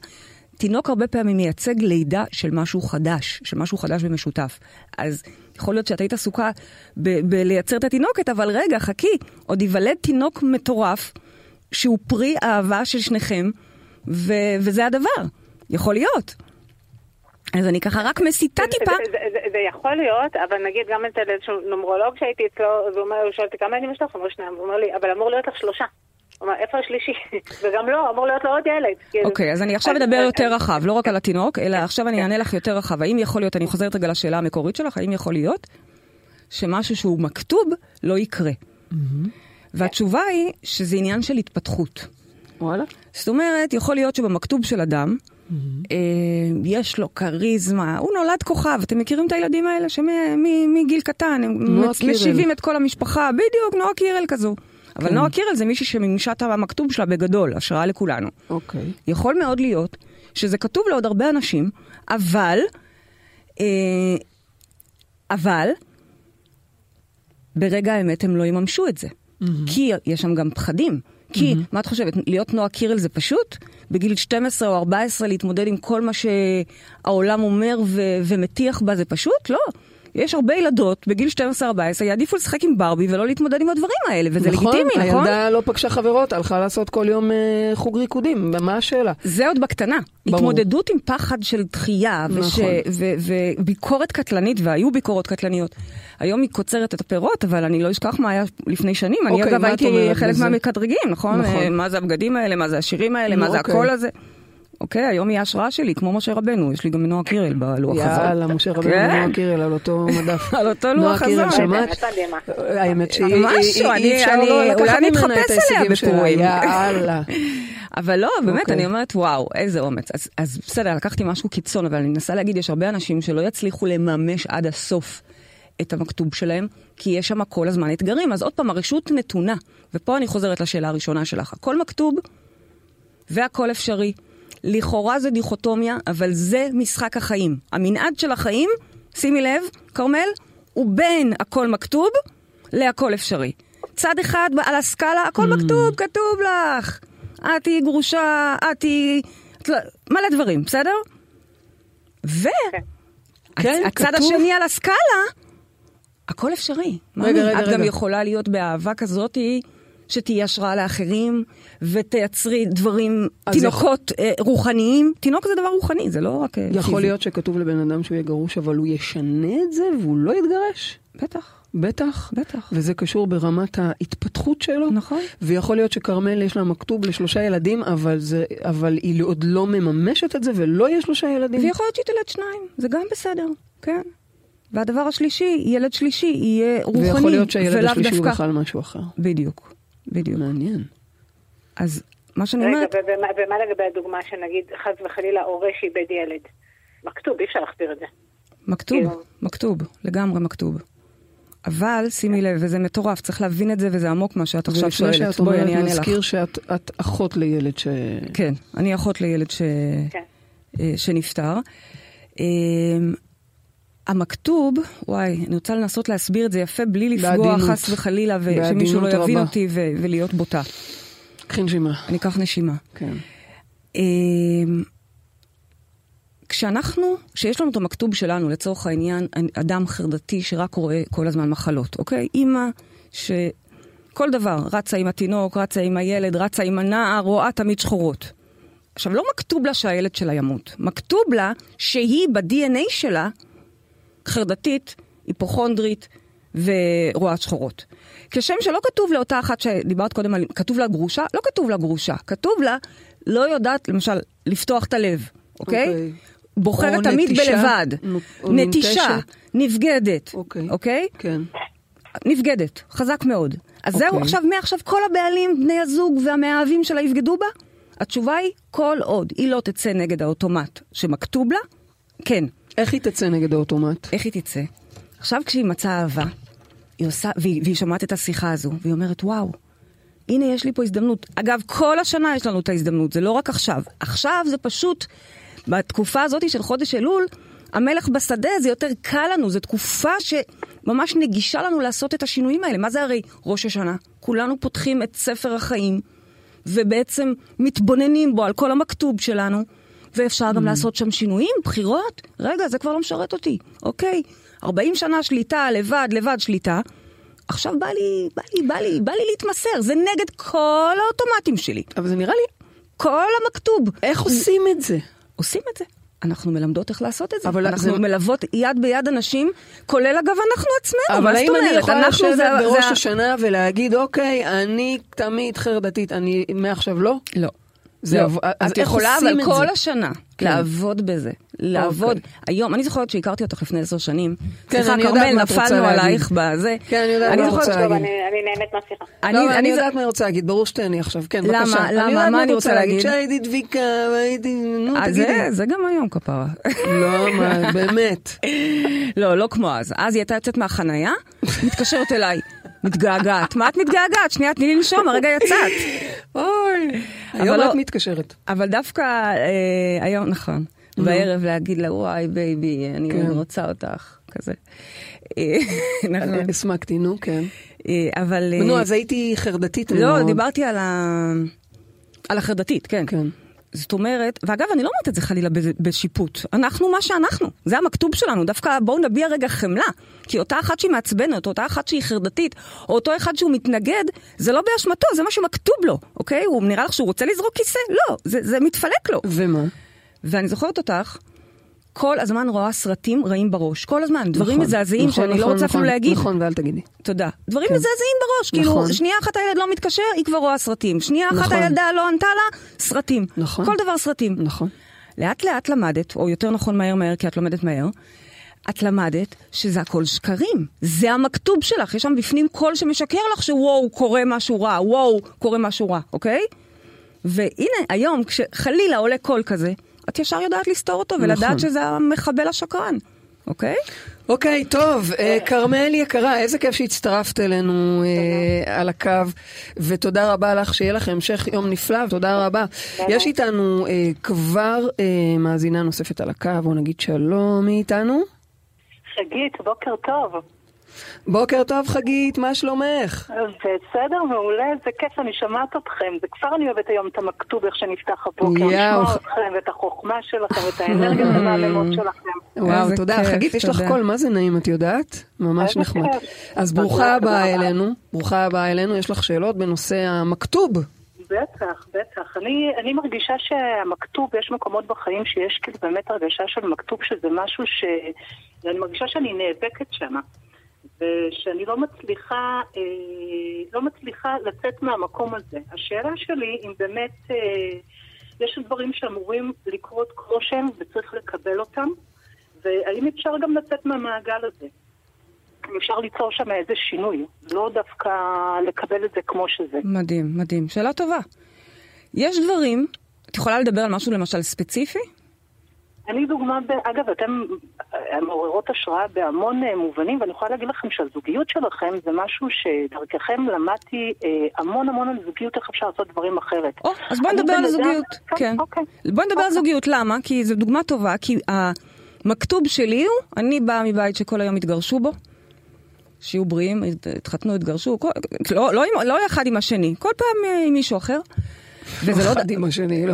תינוק הרבה פעמים מייצג לידה של משהו חדש, של משהו חדש ומשותף. אז יכול להיות שאת היית עסוקה בלייצר את התינוקת, אבל רגע, חכי, עוד יוולד תינוק מטורף, שהוא פרי אהבה של שניכם, וזה הדבר. יכול להיות. אז אני ככה רק מסיטה טיפה. זה יכול להיות, אבל נגיד גם את איזשהו נומרולוג שהייתי אצלו, והוא שואל אותי כמה ילדים יש לך? הוא אומר שניים, הוא אומר לי, אבל אמור להיות לך שלושה. הוא אומר, איפה השלישי? וגם לא, אמור להיות לו עוד ילד. אוקיי, אז אני עכשיו מדבר יותר רחב, לא רק על התינוק, אלא עכשיו אני אענה לך יותר רחב. האם יכול להיות, אני חוזרת רגע לשאלה המקורית שלך, האם יכול להיות שמשהו שהוא מכתוב לא יקרה? והתשובה היא שזה עניין של התפתחות. זאת אומרת, יכול להיות שבמכתוב של אדם, יש לו קריזמה, הוא נולד כוכב, אתם מכירים את הילדים האלה שמגיל קטן, הם משיבים את כל המשפחה, בדיוק נועה קירל כזו. אבל נועה קירל זה מישהי שממשת המכתוב שלה בגדול, השראה לכולנו. יכול מאוד להיות שזה כתוב לעוד הרבה אנשים, אבל ברגע האמת הם לא יממשו את זה. כי יש שם גם פחדים. כי, מה את חושבת, להיות נועה קירל זה פשוט? בגיל 12 או 14 להתמודד עם כל מה שהעולם אומר ומתיח בה זה פשוט? לא. יש הרבה ילדות בגיל 12-14 יעדיפו לשחק עם ברבי ולא להתמודד עם הדברים האלה, וזה לגיטימי, נכון? הילדה לא פגשה חברות, הלכה לעשות כל יום חוג ריקודים, מה השאלה? זה עוד בקטנה. התמודדות עם פחד של דחייה וביקורת קטלנית, והיו ביקורות קטלניות. היום היא קוצרת את הפירות, אבל אני לא אשכח מה היה לפני שנים. אני אגב הייתי חלק מהמקדרגים, נכון? מה זה הבגדים האלה, מה זה השירים האלה, מה זה הכל הזה. אוקיי, היום היא ההשראה שלי, כמו משה רבנו, יש לי גם נועה קירל בלוח חזון. יאללה, משה רבנו ונועה קירל על אותו מדף. על אותו לוח חזון. נועה קירל, שמעת? האמת שהיא... משהו, אולי אני אתחפש עליה בפורים. יאללה. אבל לא, באמת, אני אומרת, וואו, איזה אומץ. אז בסדר, לקחתי משהו קיצון, אבל אני מנסה להגיד, יש הרבה אנשים שלא יצליחו לממש עד הסוף את המכתוב שלהם, כי יש שם כל הזמן אתגרים. אז עוד פעם, הרשות נתונה. ופה אני חוזרת לשאלה הראשונה שלך. הכל מכתוב והכל אפשרי. לכאורה זה דיכוטומיה, אבל זה משחק החיים. המנעד של החיים, שימי לב, קרמל, הוא בין הכל מכתוב להכל אפשרי. צד אחד על הסקאלה, הכל מכתוב, כתוב לך. אתי גרושה, אתי... מלא דברים, בסדר? והצד השני על הסקאלה, הכל אפשרי. את גם יכולה להיות באהבה כזאת שתהיה השראה לאחרים, ותייצרי דברים, תינוקות רוחניים. תינוק זה דבר רוחני, זה לא רק... יכול להיות שכתוב לבן אדם שהוא יהיה גרוש, אבל הוא ישנה את זה והוא לא יתגרש. בטח. בטח, בטח. וזה קשור ברמת ההתפתחות שלו. נכון. ויכול להיות שקרמל יש לה מכתוב לשלושה ילדים, אבל היא עוד לא מממשת את זה, ולא יש שלושה ילדים. ויכול להיות שהיא תלד שניים, זה גם בסדר, כן. והדבר השלישי, ילד שלישי, יהיה רוחני. ויכול להיות שהילד השלישי הוא בכלל משהו אחר. בדיוק, בדיוק. מעניין. אז מה שאני אומרת... רגע, ומה לגבי הדוגמה שנגיד, חס וחלילה, הורה שאיבד ילד? מכתוב, אי אפשר להחזיר את זה. מכתוב, מכתוב, לגמרי מכתוב. אבל, שימי לב, וזה מטורף, צריך להבין את זה, וזה עמוק מה שאת עכשיו שואלת. ולפני שאת אומרת, נזכיר שאת אחות לילד ש... כן, אני אחות לילד שנפטר. המכתוב, וואי, אני רוצה לנסות להסביר את זה יפה, בלי לפגוע חס וחלילה, ושמישהו לא יבין אותי ולהיות בוטה. קחי נשימה. אני אקח נשימה. כן. כשאנחנו, שיש לנו את המכתוב שלנו, לצורך העניין, אדם חרדתי שרק רואה כל הזמן מחלות, אוקיי? אמא שכל דבר, רצה עם התינוק, רצה עם הילד, רצה עם הנער, רואה תמיד שחורות. עכשיו, לא מכתוב לה שהילד שלה ימות. מכתוב לה שהיא ב-DNA שלה חרדתית, היפוכונדרית ורואה שחורות. כשם שלא כתוב לה אותה אחת שדיברת קודם על... כתוב לה גרושה? לא כתוב לה גרושה. כתוב לה לא יודעת, למשל, לפתוח את הלב. אוקיי? בוחרת תמיד בלבד. נטישה, נבגדת. אוקיי? כן. נבגדת, חזק מאוד. אז זהו, מעכשיו כל הבעלים, בני הזוג והמאהבים שלה יבגדו בה? התשובה היא, כל עוד היא לא תצא נגד האוטומט שמכתוב לה, כן. איך היא תצא נגד האוטומט? איך היא תצא? עכשיו כשהיא מצאה אהבה, והיא שמעת את השיחה הזו, והיא אומרת, וואו, הנה יש לי פה הזדמנות. אגב, כל השנה יש לנו את ההזדמנות, זה לא רק עכשיו. עכשיו זה פשוט... בתקופה הזאת של חודש אלול, המלך בשדה זה יותר קל לנו, זו תקופה שממש נגישה לנו לעשות את השינויים האלה. מה זה הרי? ראש השנה. כולנו פותחים את ספר החיים, ובעצם מתבוננים בו על כל המכתוב שלנו, ואפשר גם לעשות שם שינויים, בחירות. רגע, זה כבר לא משרת אותי. אוקיי, 40 שנה שליטה, לבד שליטה. עכשיו בא לי להתמסר. זה נגד כל האוטומטים שלי. אבל זה נראה לי כל המכתוב. איך עושים את זה? עושים את זה. אנחנו מלמדות איך לעשות את זה. אנחנו מלוות יד ביד אנשים, כולל אגב אנחנו עצמנו. אבל האם אני יכולה לשבת בראש השנה ולהגיד, אוקיי, אני תמיד חרדתית, אני מעכשיו לא? לא. את יכולה אבל כל השנה לעבוד בזה. לעבוד. היום, אני זוכרת שהכרתי אותך לפני 10 שנים. סליחה, קרמל, נפלנו עלייך בזה. כן, אני יודעת מה רוצה להגיד. אני נהנת מהשיחה. אני יודעת מה אני רוצה להגיד, ברור שתהני עכשיו. כן, בבקשה. למה, מה אני רוצה להגיד? שהייתי דביקה, והייתי... זה גם היום כפרה. לא, מה, באמת. לא כמו אז. אז היא הייתה יוצאת מהחנייה, מתקשרת אליי. מתגעגעת. מה את מתגעגעת? שנייה, תני לי לשום, הרגע יצאת. אוי. היום את מתקשרת. אבל דווקא היום, נכון, בערב להגיד לה, וואי בייבי, אני רוצה אותך, כזה. נכון. הסמקתי, נו, כן. אבל... נו, אז הייתי חרדתית. לא, דיברתי על החרדתית, כן. כן. זאת אומרת, ואגב, אני לא אומרת את זה חלילה בשיפוט. אנחנו מה שאנחנו. זה המכתוב שלנו. דווקא בואו נביע רגע חמלה. כי אותה אחת שהיא מעצבנת, אותה אחת שהיא חרדתית, או אותו אחד שהוא מתנגד, זה לא באשמתו, זה מה שמכתוב לו. אוקיי? הוא נראה לך שהוא רוצה לזרוק כיסא? לא, זה מתפלק לו. ומה? ואני זוכרת אותך, כל הזמן רואה סרטים רעים בראש. כל הזמן. דברים מזעזעים שאני לא רוצה אפילו להגיד. נכון, ואל תגידי. תודה. דברים מזעזעים בראש. כאילו, שנייה אחת הילד לא מתקשר, היא כבר רואה סרטים. שנייה אחת הילדה לא ענתה לה, סרטים. כל דבר סרטים. נכון. לאט לאט למדת, או יותר נכון מהר, כי את לומדת מהר, את למדת שזה הכל שקרים. זה המכתוב שלך. יש שם בפנים קול שמשקר לך שוואו, קורה משהו רע, וואו, קורה משהו רע, אוקיי? והנה, היום, כשחלילה עולה קול כזה, את ישר יודעת לסתור אותו ולדעת שזה המחבל השקרן. אוקיי? אוקיי, טוב, קרמל יקרה, איזה כיף שהצטרפת אלינו על הקו, ותודה רבה לך, שיהיה לך המשך יום נפלא, ותודה רבה. יש איתנו כבר מאזינה נוספת על הקו, או נגיד שלום, מי איתנו? חגית, בוקר טוב. בוקר טוב חגית, מה שלומך? בסדר, מעולה, זה כיף, אני שמעת אתכם, זה כבר אני אוהבת היום את המכתוב איך שנפתח הבוקר, לשמוע אתכם ואת החוכמה שלכם ואת האנרגיה והמאמנות שלכם. וואו, תודה, חגית, יש לך קול, מה זה נעים, את יודעת? ממש נחמד. אז ברוכה הבאה אלינו, ברוכה הבאה אלינו, יש לך שאלות בנושא המכתוב? בטח, בטח. אני מרגישה שהמכתוב, יש מקומות בחיים שיש כאילו באמת הרגשה של מכתוב, שזה משהו שאני מרגישה שאני נאבקת שמה. ושאני לא מצליחה לצאת מהמקום הזה. השאלה שלי, אם באמת יש דברים שאמורים לקרות כמו שהם וצריך לקבל אותם, והאם אפשר גם לצאת מהמעגל הזה? אפשר ליצור שם איזה שינוי, לא דווקא לקבל את זה כמו שזה. מדהים, מדהים. שאלה טובה. יש דברים, את יכולה לדבר על משהו למשל ספציפי? אני דוגמה, אגב, אתם מעוררות השראה בהמון מובנים, ואני יכולה להגיד לכם שהזוגיות שלכם זה משהו שדרככם למדתי המון המון על זוגיות, איך אפשר לעשות דברים אחרת. אז בואי נדבר על זוגיות. כן. בואי נדבר על זוגיות, למה? כי זו דוגמה טובה, כי המכתוב שלי הוא, אני באה מבית שכל היום התגרשו בו, שיהיו בריאים, התחתנו, התגרשו, לא אחד עם השני, כל פעם עם מישהו אחר. וזה לא דדים השני,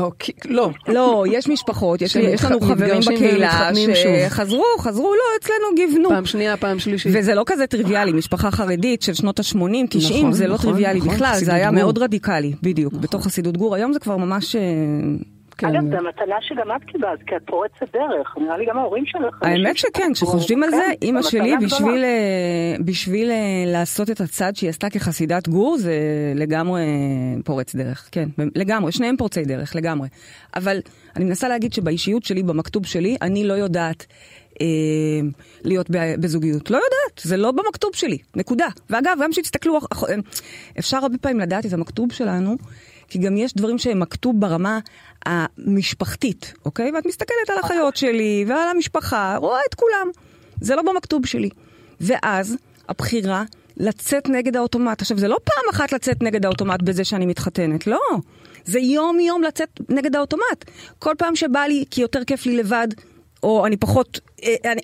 לא, יש משפחות, יש לנו חברים בקהילה שחזרו, לא, אצלנו גיוונו. פעם שנייה, פעם שלישית. וזה לא כזה טריוויאלי, משפחה חרדית של שנות ה-80, 90, זה לא טריוויאלי בכלל, זה היה מאוד רדיקלי, בדיוק, בתוך חסידות גור. היום זה כבר ממש... אגב, זה המתנה שגם את קיבלת, כי את פורצת דרך, נראה לי גם ההורים שלך. האמת שכן, כשחושבים על זה, אמא שלי בשביל לעשות את הצד שהיא עשתה כחסידת גור, זה לגמרי פורץ דרך, כן, לגמרי, שניהם פורצי דרך, לגמרי. אבל אני מנסה להגיד שבאישיות שלי, במכתוב שלי, אני לא יודעת להיות בזוגיות. לא יודעת, זה לא במכתוב שלי, נקודה. ואגב, גם שתסתכלו, אפשר הרבה פעמים לדעת את המכתוב שלנו, כי גם יש דברים שהם מכתוב ברמה המשפחתית, אוקיי? ואת מסתכלת על החיות שלי ועל המשפחה, רואה את כולם. זה לא במכתוב שלי. ואז הבחירה לצאת נגד האוטומט. עכשיו, זה לא פעם אחת לצאת נגד האוטומט בזה שאני מתחתנת, לא. זה יום יום לצאת נגד האוטומט. כל פעם שבא לי, כי יותר כיף לי לבד, או אני פחות,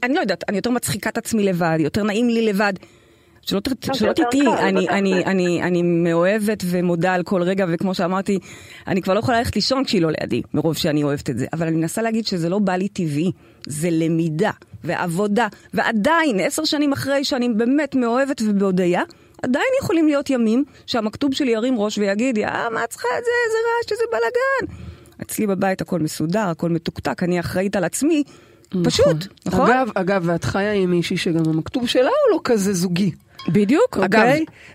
אני לא יודעת, אני יותר מצחיקה את עצמי לבד, יותר נעים לי לבד. שלא תיתי, אני מאוהבת ומודה על כל רגע, וכמו שאמרתי, אני כבר לא יכולה ללכת לישון כשהיא לא לידי, מרוב שאני אוהבת את זה. אבל אני מנסה להגיד שזה לא בא לי טבעי, זה למידה ועבודה, ועדיין 10 שנים אחרי שאני באמת מאוהבת ובהודיה, עדיין יכולים להיות ימים שהמכתוב שלי ירים ראש ויגיד, מה צריכה את זה, איזה רעש, איזה בלגן. אצלי בבית הכל מסודר, הכל מתוקתק, אני אחראית על עצמי, פשוט, נכון? אגב, ואת חיה עם מישהי שגם המכתוב שלה הוא לא כזה זוגי. בדיוק, אגב.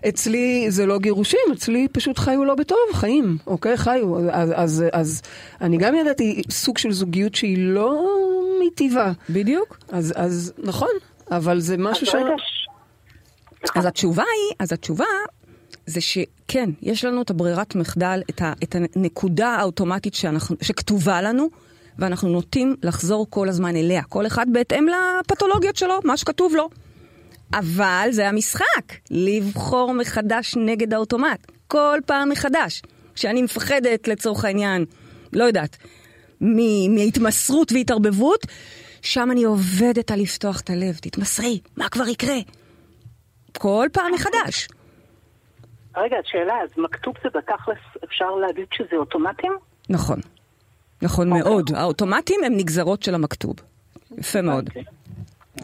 אצלי זה לא גירושים, אצלי פשוט חיו לא בטוב, חיים, אוקיי, חיו. אז אני גם ידעתי סוג של זוגיות שהיא לא מטבעה. בדיוק. אז נכון, אבל זה משהו ש... אז התשובה זה שכן, יש לנו את הברירת מחדל, את הנקודה האוטומטית שכתובה לנו, ואנחנו נוטים לחזור כל הזמן אליה. כל אחד בהתאם לפתולוגיות שלו, מה שכתוב לו. אבל זה המשחק, לבחור מחדש נגד האוטומט, כל פעם מחדש. כשאני מפחדת לצורך העניין, לא יודעת, מהתמסרות והתערבבות, שם אני עובדת על לפתוח את הלב, תתמסרי, מה כבר יקרה? כל פעם מחדש. רגע, שאלה, אז מכתוב זה בתכלס, אפשר להגיד שזה אוטומטים? נכון, נכון מאוד. האוטומטים הם נגזרות של המכתוב. יפה מאוד.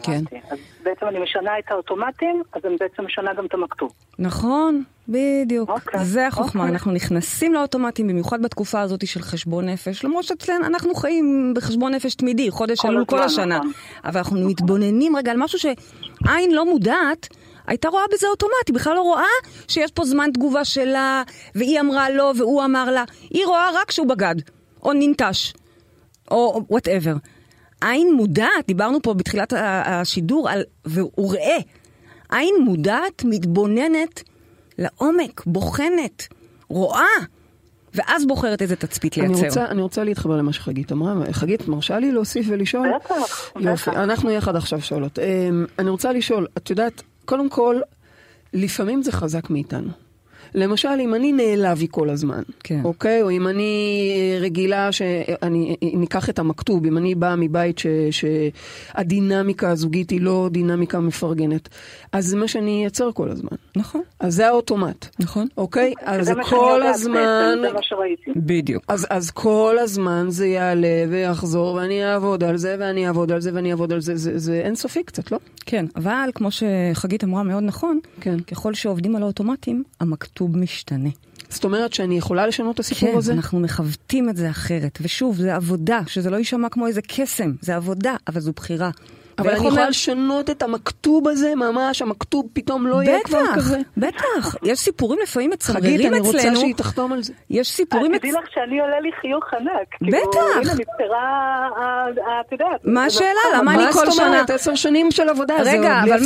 כן. אז בעצם אני משנה את האוטומטים, אז אני בעצם משנה גם את המכתוב. נכון, בדיוק. זה החוכמה. אנחנו נכנסים לאוטומטים, במיוחד בתקופה הזאת של חשבון נפש. למרות שאצלנו אנחנו חיים בחשבון נפש תמידי, חודש אלול כל השנה. אבל אנחנו מתבוננים רגע על משהו שעין לא מודעת, הייתה רואה בזה אוטומטי, בכלל לא רואה שיש פה זמן תגובה שלה, והיא אמרה לו, והוא אמר לה. היא רואה רק שהוא בגד, או ננטש, או whatever. עין מודעת, דיברנו פה בתחילת השידור, והוא ראה, עין מודעת מתבוננת לעומק, בוחנת, רואה, ואז בוחרת איזה תצפית לייצר. אני רוצה להתחבר למה שחגית אמרה. חגית, מרשה לי להוסיף ולשאול? יופי, אנחנו יחד עכשיו שואלות. אני רוצה לשאול, את יודעת, קודם כל, לפעמים זה חזק מאיתנו. למשל, אם אני נעלבי כל הזמן, אוקיי? או אם אני רגילה שאני ניקח את המכתוב, אם אני באה מבית שהדינמיקה הזוגית היא לא דינמיקה מפרגנת, אז זה מה שאני אייצר כל הזמן. נכון. אז זה האוטומט. נכון. אוקיי? אז כל הזמן... זה מה שראיתי. בדיוק. אז כל הזמן זה יעלה ויחזור, ואני אעבוד על זה, ואני אעבוד על זה, ואני אעבוד על זה. זה אינסופי קצת, לא? כן, אבל כמו שחגית אמרה מאוד נכון, ככל שעובדים על האוטומטים, המכתוב משתנה. זאת אומרת שאני יכולה לשנות את הסיפור הזה? כן, אנחנו מחוותים את זה אחרת. ושוב, זה עבודה, שזה לא יישמע כמו איזה קסם, זה עבודה, אבל זו בחירה. אבל אני יכולה לשנות את המכתוב הזה, ממש, המכתוב פתאום לא יהיה כבר כזה. בטח, יש סיפורים לפעמים מצמררים אצלנו. חגית, אני רוצה שהיא תחתום על זה. יש סיפורים... תדעי לך שאני עולה לי חיוך חנק. בטח. הנה, נפטרה, את יודעת. מה השאלה? למה אני כל שנה... 10 שנים של עבודה. רגע, אבל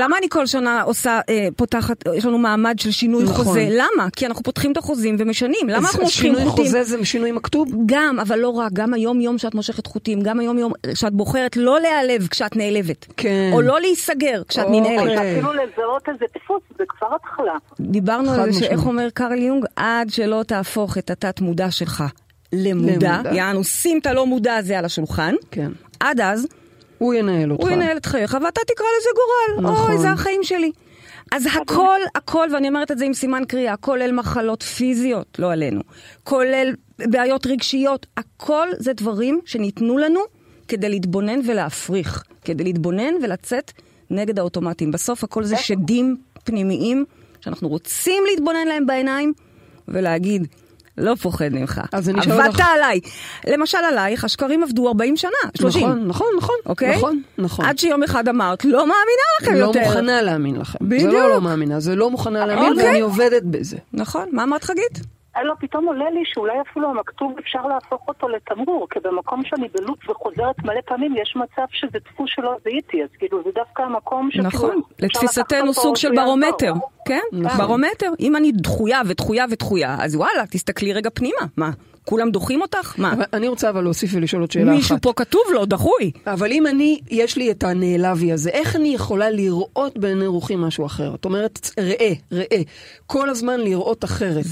למה אני כל שנה עושה, פותחת, יש לנו מעמד של שינוי חוזה? למה? כי אנחנו פותחים את החוזים ומשנים. למה אנחנו מושכים חוזים? חוזה זה שינוי מכתוב? גם, אבל לא רק. גם היום שאת מושכת חוזים, גם היום שאת בוחרת לא להיעלב כשאת נעלבת. כן. או לא להיסגר כשאת ננעלת. אפילו לזהות איזה דפוס, זה כבר התחלה. דיברנו על זה שאיך אומר קרל יונג, עד שלא תהפוך את התת מודע שלך למודע. יענו, שים את הלא מודע הזה על השולחן. כן. עד אז, הוא ינהל אותך. הוא ינהל את חייך, ואתה תקרא לזה גורל. נכון. זה החיים שלי. אז הכל, ואני אומרת את זה עם סימן קריאה, כולל מחלות פיזיות, לא עלינו. כולל בעיות רגשיות. הכל זה דברים שניתנו לנו כדי להתבונן ולהפריך, כדי להתבונן ולצאת נגד האוטומטים. בסוף הכל זה שדים פנימיים שאנחנו רוצים להתבונן להם בעיניים ולהגיד, לא פוחד ממך. עבדת עליי. למשל עלייך, השקרים עבדו 40 שנה, 30. נכון. עד שיום אחד אמרת, לא מאמינה לכם יותר. לא מוכנה להאמין לכם. בדיוק. זה לא מאמינה, זה לא מוכנה להאמין ואני עובדת בזה. נכון, מה אמרת חגית? אלא פתאום עולה לי שאולי אפילו המכתוב אפשר להפוך אותו לתמרור, כי במקום שאני בלוט וחוזרת מלא פעמים, יש מצב שזה דפוס שלא זיהיתי, אז כאילו זה דווקא המקום שכאילו... נכון, לתפיסתנו סוג של ברומטר, כן? ברומטר, אם אני דחויה ודחויה ודחויה, אז וואלה, תסתכלי רגע פנימה, מה? כולם דוחים אותך? מה? אני רוצה אבל להוסיף ולשאול עוד שאלה אחת. מישהו פה כתוב לו, דחוי. אבל אם אני, יש לי את הנעלבי הזה, איך אני יכולה לראות בעיני רוחי משהו אחר? זאת אומרת, ראה. כל הזמן לראות אחרת.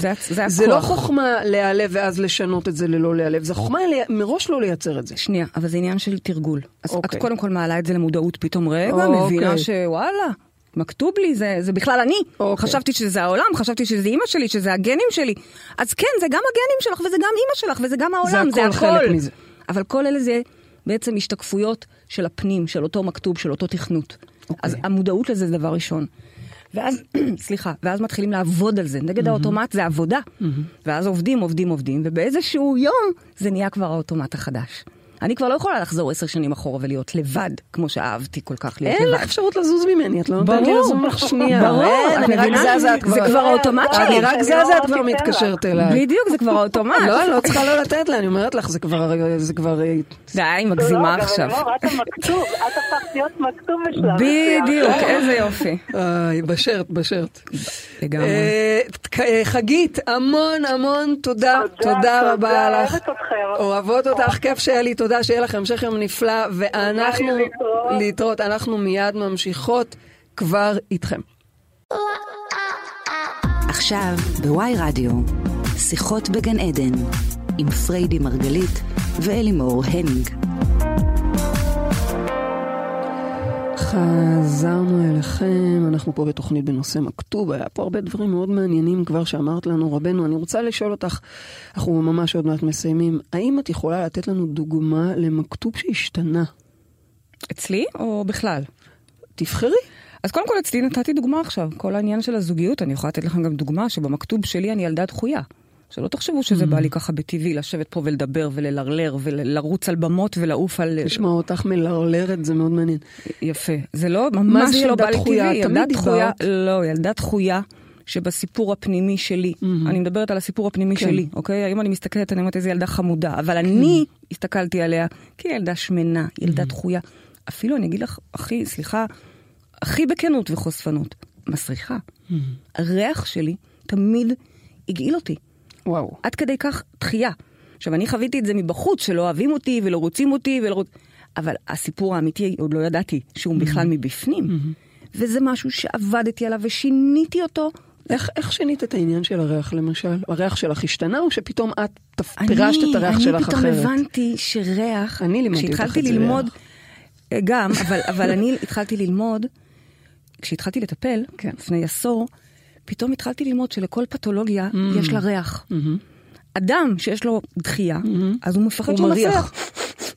זה לא חוכמה להיעלב ואז לשנות את זה ללא להיעלב. זה חוכמה מראש לא לייצר את זה. שנייה, אבל זה עניין של תרגול. אז את קודם כל מעלה את זה למודעות פתאום רגע, מבינה שוואלה. מכתוב לי, זה בכלל אני. Okay. חשבתי שזה העולם, חשבתי שזה אמא שלי, שזה הגנים שלי. אז כן, זה גם הגנים שלך, וזה גם אמא שלך, וזה גם העולם, זה הכל. חלק מזה. אבל כל אלה זה בעצם השתקפויות של הפנים, של אותו מכתוב, של אותו תכנות. Okay. אז המודעות לזה זה דבר ראשון. ואז, ואז מתחילים לעבוד על זה. נגד האוטומט זה עבודה. ואז עובדים, ובאיזשהו יום זה נהיה כבר האוטומט החדש. אני כבר לא יכולה לחזור 10 שנים אחורה ולהיות לבד, כמו שאהבתי כל כך להיות לבד. אין לך אפשרות לזוז ממני, את לא נותנת לי לזוז לך שנייה. ברור, אני רק זזה, את כבר... זה כבר האוטומט שלי. אני רק זזה, את כבר מתקשרת אליי. בדיוק, זה כבר האוטומט. לא צריכה לא לתת לה, אני אומרת לך, זה כבר... די, מגזימה עכשיו. לא, את המכתוב, את הפכת להיות מכתוב בשלב. בדיוק, איזה יופי. בשרט. לגמרי. חגית, המון תודה רבה לך. אוהבות אותך, כיף שהיה לי תודה. שיהיה לכם המשך יום נפלא, ואנחנו להתראות, אנחנו מיד ממשיכות כבר איתכם. עכשיו בוואי רדיו, שיחות בגן עדן, עם פריידי מרגלית ואלימור הניג. חזרנו אליכם, אנחנו פה בתוכנית בנושא מכתוב, היה פה הרבה דברים מאוד מעניינים כבר שאמרת לנו רבנו, אני רוצה לשאול אותך, אנחנו ממש עוד מעט מסיימים, האם את יכולה לתת לנו דוגמה למכתוב שהשתנה? אצלי או בכלל? תבחרי. אז קודם כל אצלי נתתי דוגמה עכשיו, כל העניין של הזוגיות, אני יכולה לתת לכם גם דוגמה שבמכתוב שלי אני ילדה דחויה. שלא תחשבו שזה בא לי ככה בטבעי, לשבת פה ולדבר וללרלר ולרוץ על במות ולעוף על... תשמע אותך מלרלרת, זה מאוד מעניין. יפה. זה לא, ממש לא בא לי טבעי. ילדה דחויה? לא, ילדה דחויה שבסיפור הפנימי שלי, אני מדברת על הסיפור הפנימי שלי, אוקיי? היום אני מסתכלת, אני אומרת איזה ילדה חמודה, אבל אני הסתכלתי עליה כילדה שמנה, ילדה דחויה. אפילו אני אגיד לך, אחי, סליחה, אחי בכנות וחושפנות, מסריחה. הריח שלי תמיד הגעיל אותי. וואו. עד כדי כך דחייה. עכשיו, אני חוויתי את זה מבחוץ, שלא אוהבים אותי ולא רוצים אותי, אבל הסיפור האמיתי עוד לא ידעתי שהוא בכלל מבפנים. וזה משהו שעבדתי עליו ושיניתי אותו. איך שינית את העניין של הריח, למשל? הריח שלך השתנה, או שפתאום את פירשת את הריח שלך אחרת? אני פתאום הבנתי שריח, כשהתחלתי ללמוד, גם, אבל אני התחלתי ללמוד, כשהתחלתי לטפל, לפני עשור, פתאום התחלתי ללמוד שלכל פתולוגיה יש לה ריח. אדם שיש לו דחייה, אז הוא מפחד שהוא מריח.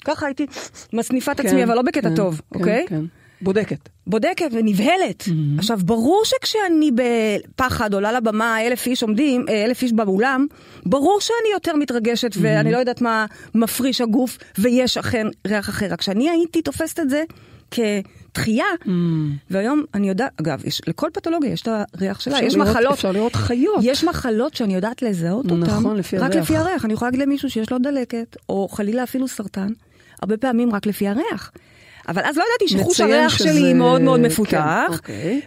ככה הייתי מסניפה את עצמי, אבל לא בקטע טוב, אוקיי? בודקת. בודקת ונבהלת. עכשיו, ברור שכשאני בפחד עולה לבמה, 1,000 איש עומדים, 1,000 איש באולם, ברור שאני יותר מתרגשת, ואני לא יודעת מה מפריש הגוף, ויש אכן ריח אחר. רק שאני הייתי תופסת את זה כדחייה, והיום אני יודעת, אגב, לכל פתולוגיה יש את הריח שלה, יש מחלות. אפשר לראות חיות. יש מחלות שאני יודעת לזהות אותן, רק לפי הריח. אני יכולה להגיד למישהו שיש לו דלקת, או חלילה אפילו סרטן, הרבה פעמים רק לפי הריח. אבל אז לא ידעתי שחוש הריח שלי מאוד מאוד מפותח,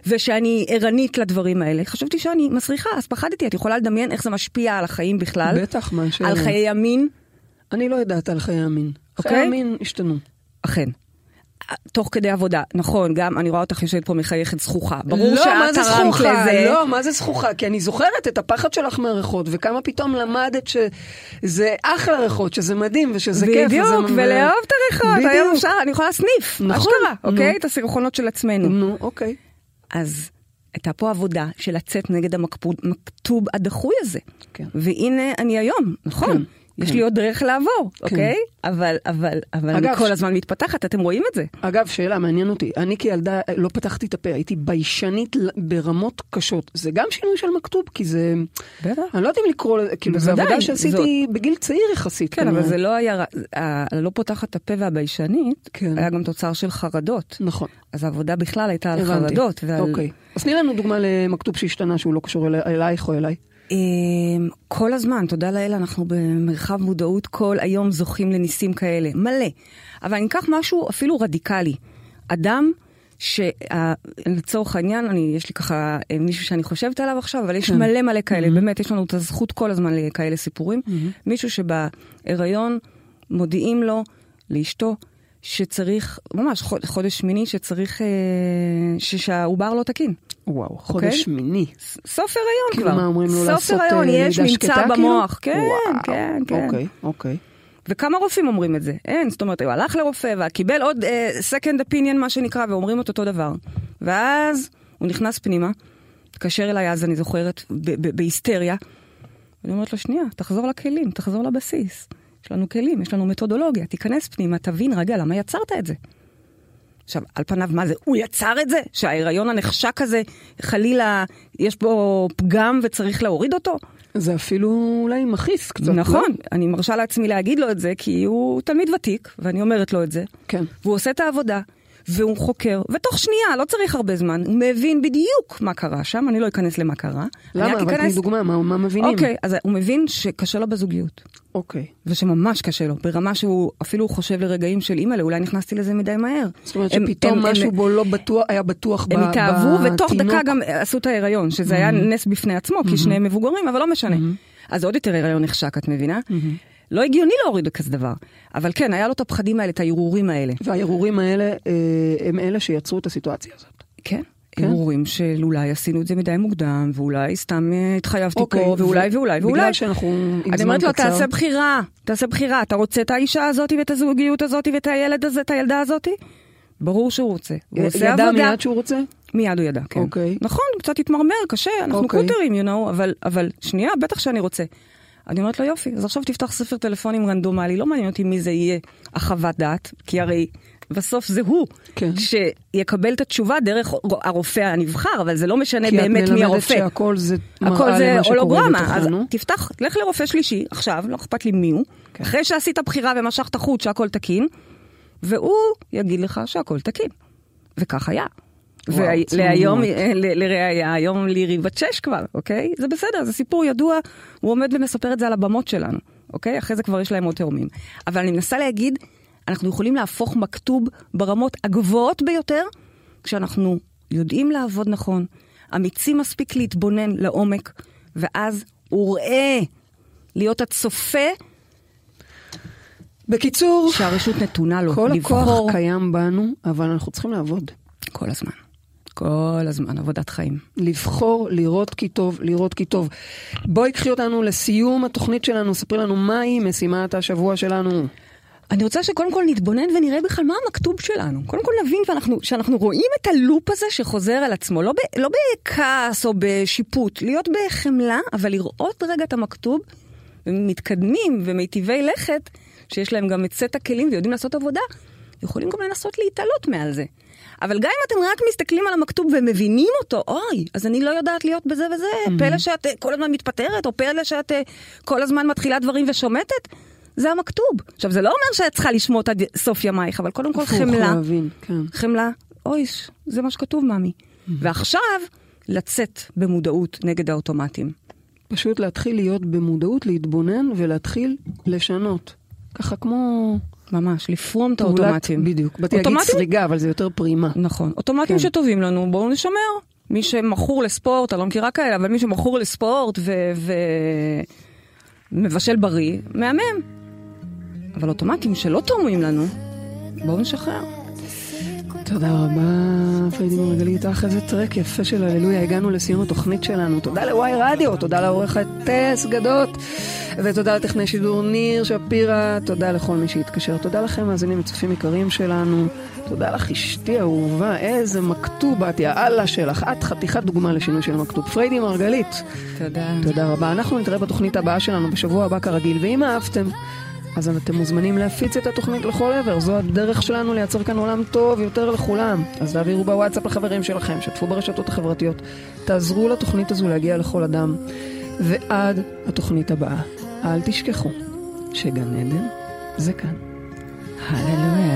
ושאני ערנית לדברים האלה. חשבתי שאני מסריחה, אז פחדתי. את יכולה לדמיין איך זה משפיע על החיים בכלל? בטח, מה שאלה. על חיי המין? אני לא יודעת על חיי המין. חיי המין השתנו. אכן. תוך כדי עבודה, נכון, גם אני רואה אותך יושבת פה מחייכת זכוכה. ברור שאת הרמת לזה. לא, מה זה זכוכה? כי אני זוכרת את הפחד שלך מהריחות, וכמה פתאום למדת שזה אחלה ריחות, שזה מדהים ושזה כיף. בדיוק, ולאהוב את הריחות. היום אפשר, אני יכולה לסניף. נכון. אוקיי? את הסירחונות של עצמנו. נו, אוקיי. אז הייתה פה עבודה של לצאת נגד המכתוב הדחוי הזה. והנה אני היום, נכון. יש לי עוד דרך לעבור, אוקיי? אבל אני כל הזמן מתפתחת, אתם רואים את זה. אגב, שאלה, מעניין אותי. אני כילדה לא פתחתי את הפה, הייתי ביישנית ברמות קשות. זה גם שינוי של מכתוב, כי זה... אני לא יודעת אם לקרוא לזה, כי זו עבודה שעשיתי בגיל צעיר יחסית. כן, אבל זה לא היה... לא פותחת הפה והביישנית, היה גם תוצר של חרדות. נכון. אז העבודה בכלל הייתה על חרדות. אוקיי. אז תני לנו דוגמה למכתוב שהשתנה, שהוא לא קשור אלייך או אליי. כל הזמן, תודה לאל, אנחנו במרחב מודעות כל היום זוכים לניסים כאלה, מלא. אבל אני אקח משהו אפילו רדיקלי. אדם שלצורך העניין, יש לי ככה מישהו שאני חושבת עליו עכשיו, אבל יש מלא מלא כאלה, באמת יש לנו את הזכות כל הזמן לכאלה סיפורים. מישהו שבהיריון מודיעים לו, לאשתו, שצריך, ממש חודש שמיני, שצריך שהעובר לא תקין. וואו, חודש מיני. סוף הריון כבר. מה אומרים לו לעשות? סוף הריון, יש ממצא במוח. כן, כן, כן. אוקיי, אוקיי. וכמה רופאים אומרים את זה? אין, זאת אומרת, הוא הלך לרופא, וקיבל עוד second opinion, מה שנקרא, ואומרים אותו דבר. ואז הוא נכנס פנימה, התקשר אליי, אז אני זוכרת, בהיסטריה. ואני אומרת לו, שנייה, תחזור לכלים, תחזור לבסיס. יש לנו כלים, יש לנו מתודולוגיה, תיכנס פנימה, תבין רגע, למה יצרת את זה? עכשיו, על פניו, מה זה? הוא יצר את זה? שההיריון הנחשק הזה, חלילה, יש בו פגם וצריך להוריד אותו? זה אפילו אולי מכיס קצת. נכון, לא? אני מרשה לעצמי להגיד לו את זה, כי הוא תלמיד ותיק, ואני אומרת לו את זה. כן. והוא עושה את העבודה, והוא חוקר, ותוך שנייה, לא צריך הרבה זמן, הוא מבין בדיוק מה קרה שם, אני לא אכנס למה קרה. למה? אבל תני דוגמה, מה מבינים? אוקיי, אז הוא מבין שקשה לו בזוגיות. אוקיי. ושממש קשה לו, ברמה שהוא אפילו חושב לרגעים של אימא, אולי נכנסתי לזה מדי מהר. זאת אומרת שפתאום משהו בו לא היה בטוח בתינוק. הם התאהבו, ותוך דקה גם עשו את ההיריון, שזה היה נס בפני עצמו, כי שניהם מבוגרים, אבל לא משנה. אז עוד יותר ההיריון נחשק, את מבינה? לא הגיוני להוריד כזה דבר. אבל כן, היה לו את הפחדים האלה, את הערעורים האלה. והערעורים האלה הם אלה שיצרו את הסיטואציה הזאת. כן. ערעורים של אולי עשינו את זה מדי מוקדם, ואולי סתם התחייבתי פה, ואולי. בגלל שאנחנו... אני אומרת לו, תעשה בחירה. תעשה בחירה. אתה רוצה את האישה הזאת ואת הזוגיות הזאת ואת הילד הזה, את הילדה הזאת? ברור שהוא רוצה. הוא עושה עבודה. ידע מיד שהוא רוצה? מיד הוא ידע, כן. נכון, קצת התמרמר, קשה, אנחנו קוטרים, you know, אבל שנייה, בטח שאני רוצה. אני אומרת לו, יופי, אז עכשיו תפתח ספר טלפונים רנדומלי, לא מעניין אותי מי זה יהיה החוות דעת, כי הרי בסוף זה הוא, כן. שיקבל את התשובה דרך הרופא הנבחר, אבל זה לא משנה באמת מי הרופא. כי את מלמדת שהכל זה מראה למה שקורה בתוכנו. אז תפתח, לך לרופא שלישי, עכשיו, לא אכפת לי מי הוא, כן. אחרי שעשית בחירה ומשכת חוט שהכל תקין, והוא יגיד לך שהכל תקין. וכך היה. ולהיום, לראיה, היום לירי בת 6 כבר, אוקיי? זה בסדר, זה סיפור ידוע, הוא עומד ומספר את זה על הבמות שלנו, אוקיי? אחרי זה כבר יש להם עוד תאומים. אבל אני מנסה להגיד, אנחנו יכולים להפוך מכתוב ברמות הגבוהות ביותר, כשאנחנו יודעים לעבוד נכון, אמיצים מספיק להתבונן לעומק, ואז הוא ראה להיות הצופה. בקיצור, שהרשות נתונה לו, לבחור קיים בנו, אבל אנחנו צריכים לעבוד. כל הזמן. כל הזמן, עבודת חיים. לבחור, לראות כי טוב, לראות כי טוב. בואי קחי אותנו לסיום התוכנית שלנו, ספרי לנו מהי משימת השבוע שלנו. אני רוצה שקודם כל נתבונן ונראה בכלל מה המכתוב שלנו. קודם כל נבין שאנחנו רואים את הלופ הזה שחוזר על עצמו, לא בכעס או בשיפוט, להיות בחמלה, אבל לראות רגע את המכתוב, מתקדמים ומיטיבי לכת, שיש להם גם את סט הכלים ויודעים לעשות עבודה, יכולים גם לנסות להתעלות מעל זה. אבל גם אם אתם רק מסתכלים על המכתוב ומבינים אותו, אוי, אז אני לא יודעת להיות בזה וזה, פלא שאת כל הזמן מתפטרת, או פלא שאת כל הזמן מתחילה דברים ושומטת, זה המכתוב. עכשיו, זה לא אומר שאת צריכה לשמוע עד סוף ימייך, אבל קודם כל חמלה. חמלה, אוי, זה מה שכתוב, מאמי. ועכשיו, לצאת במודעות נגד האוטומטים. פשוט להתחיל להיות במודעות, להתבונן ולהתחיל לשנות. ככה כמו... ממש, לפרום את האוטומטים. בדיוק. באתי להגיד סריגה, אבל זה יותר פרימה. נכון. אוטומטים שטובים לנו, בואו נשמר. מי שמכור לספורט, אני לא מכירה כאלה, אבל מי שמכור לספורט ומבשל בריא, מהמם. אבל אוטומטים שלא תורמים לנו, בואו נשחרר. תודה רבה, פריידי מרגלית. איזה טרק יפה של הללויה. הגענו לסיום התוכנית שלנו. תודה לוואי רדיו, תודה לעורכת טס גדות, ותודה לטכנאי שידור ניר שפירא, תודה לכל מי שהתקשר. תודה לכם, מאזינים וצופים יקרים שלנו. תודה לך, אשתי האהובה, איזה מכתוב את, יא אללה שלך. את חתיכת דוגמה לשינוי של מכתוב. פריידי מרגלית. תודה. תודה רבה. אנחנו נתראה בתוכנית הבאה שלנו בשבוע הבא כרגיל, ואם אהבתם אז אתם מוזמנים להפיץ את התוכנית לכל עבר. זו הדרך שלנו לייצר כאן עולם טוב יותר לכולם. אז תעבירו בוואטסאפ לחברים שלכם, שתפו ברשתות החברתיות, תעזרו לתוכנית הזו להגיע לכל אדם. ועד התוכנית הבאה, אל תשכחו שגן עדן זה כאן. הללויה.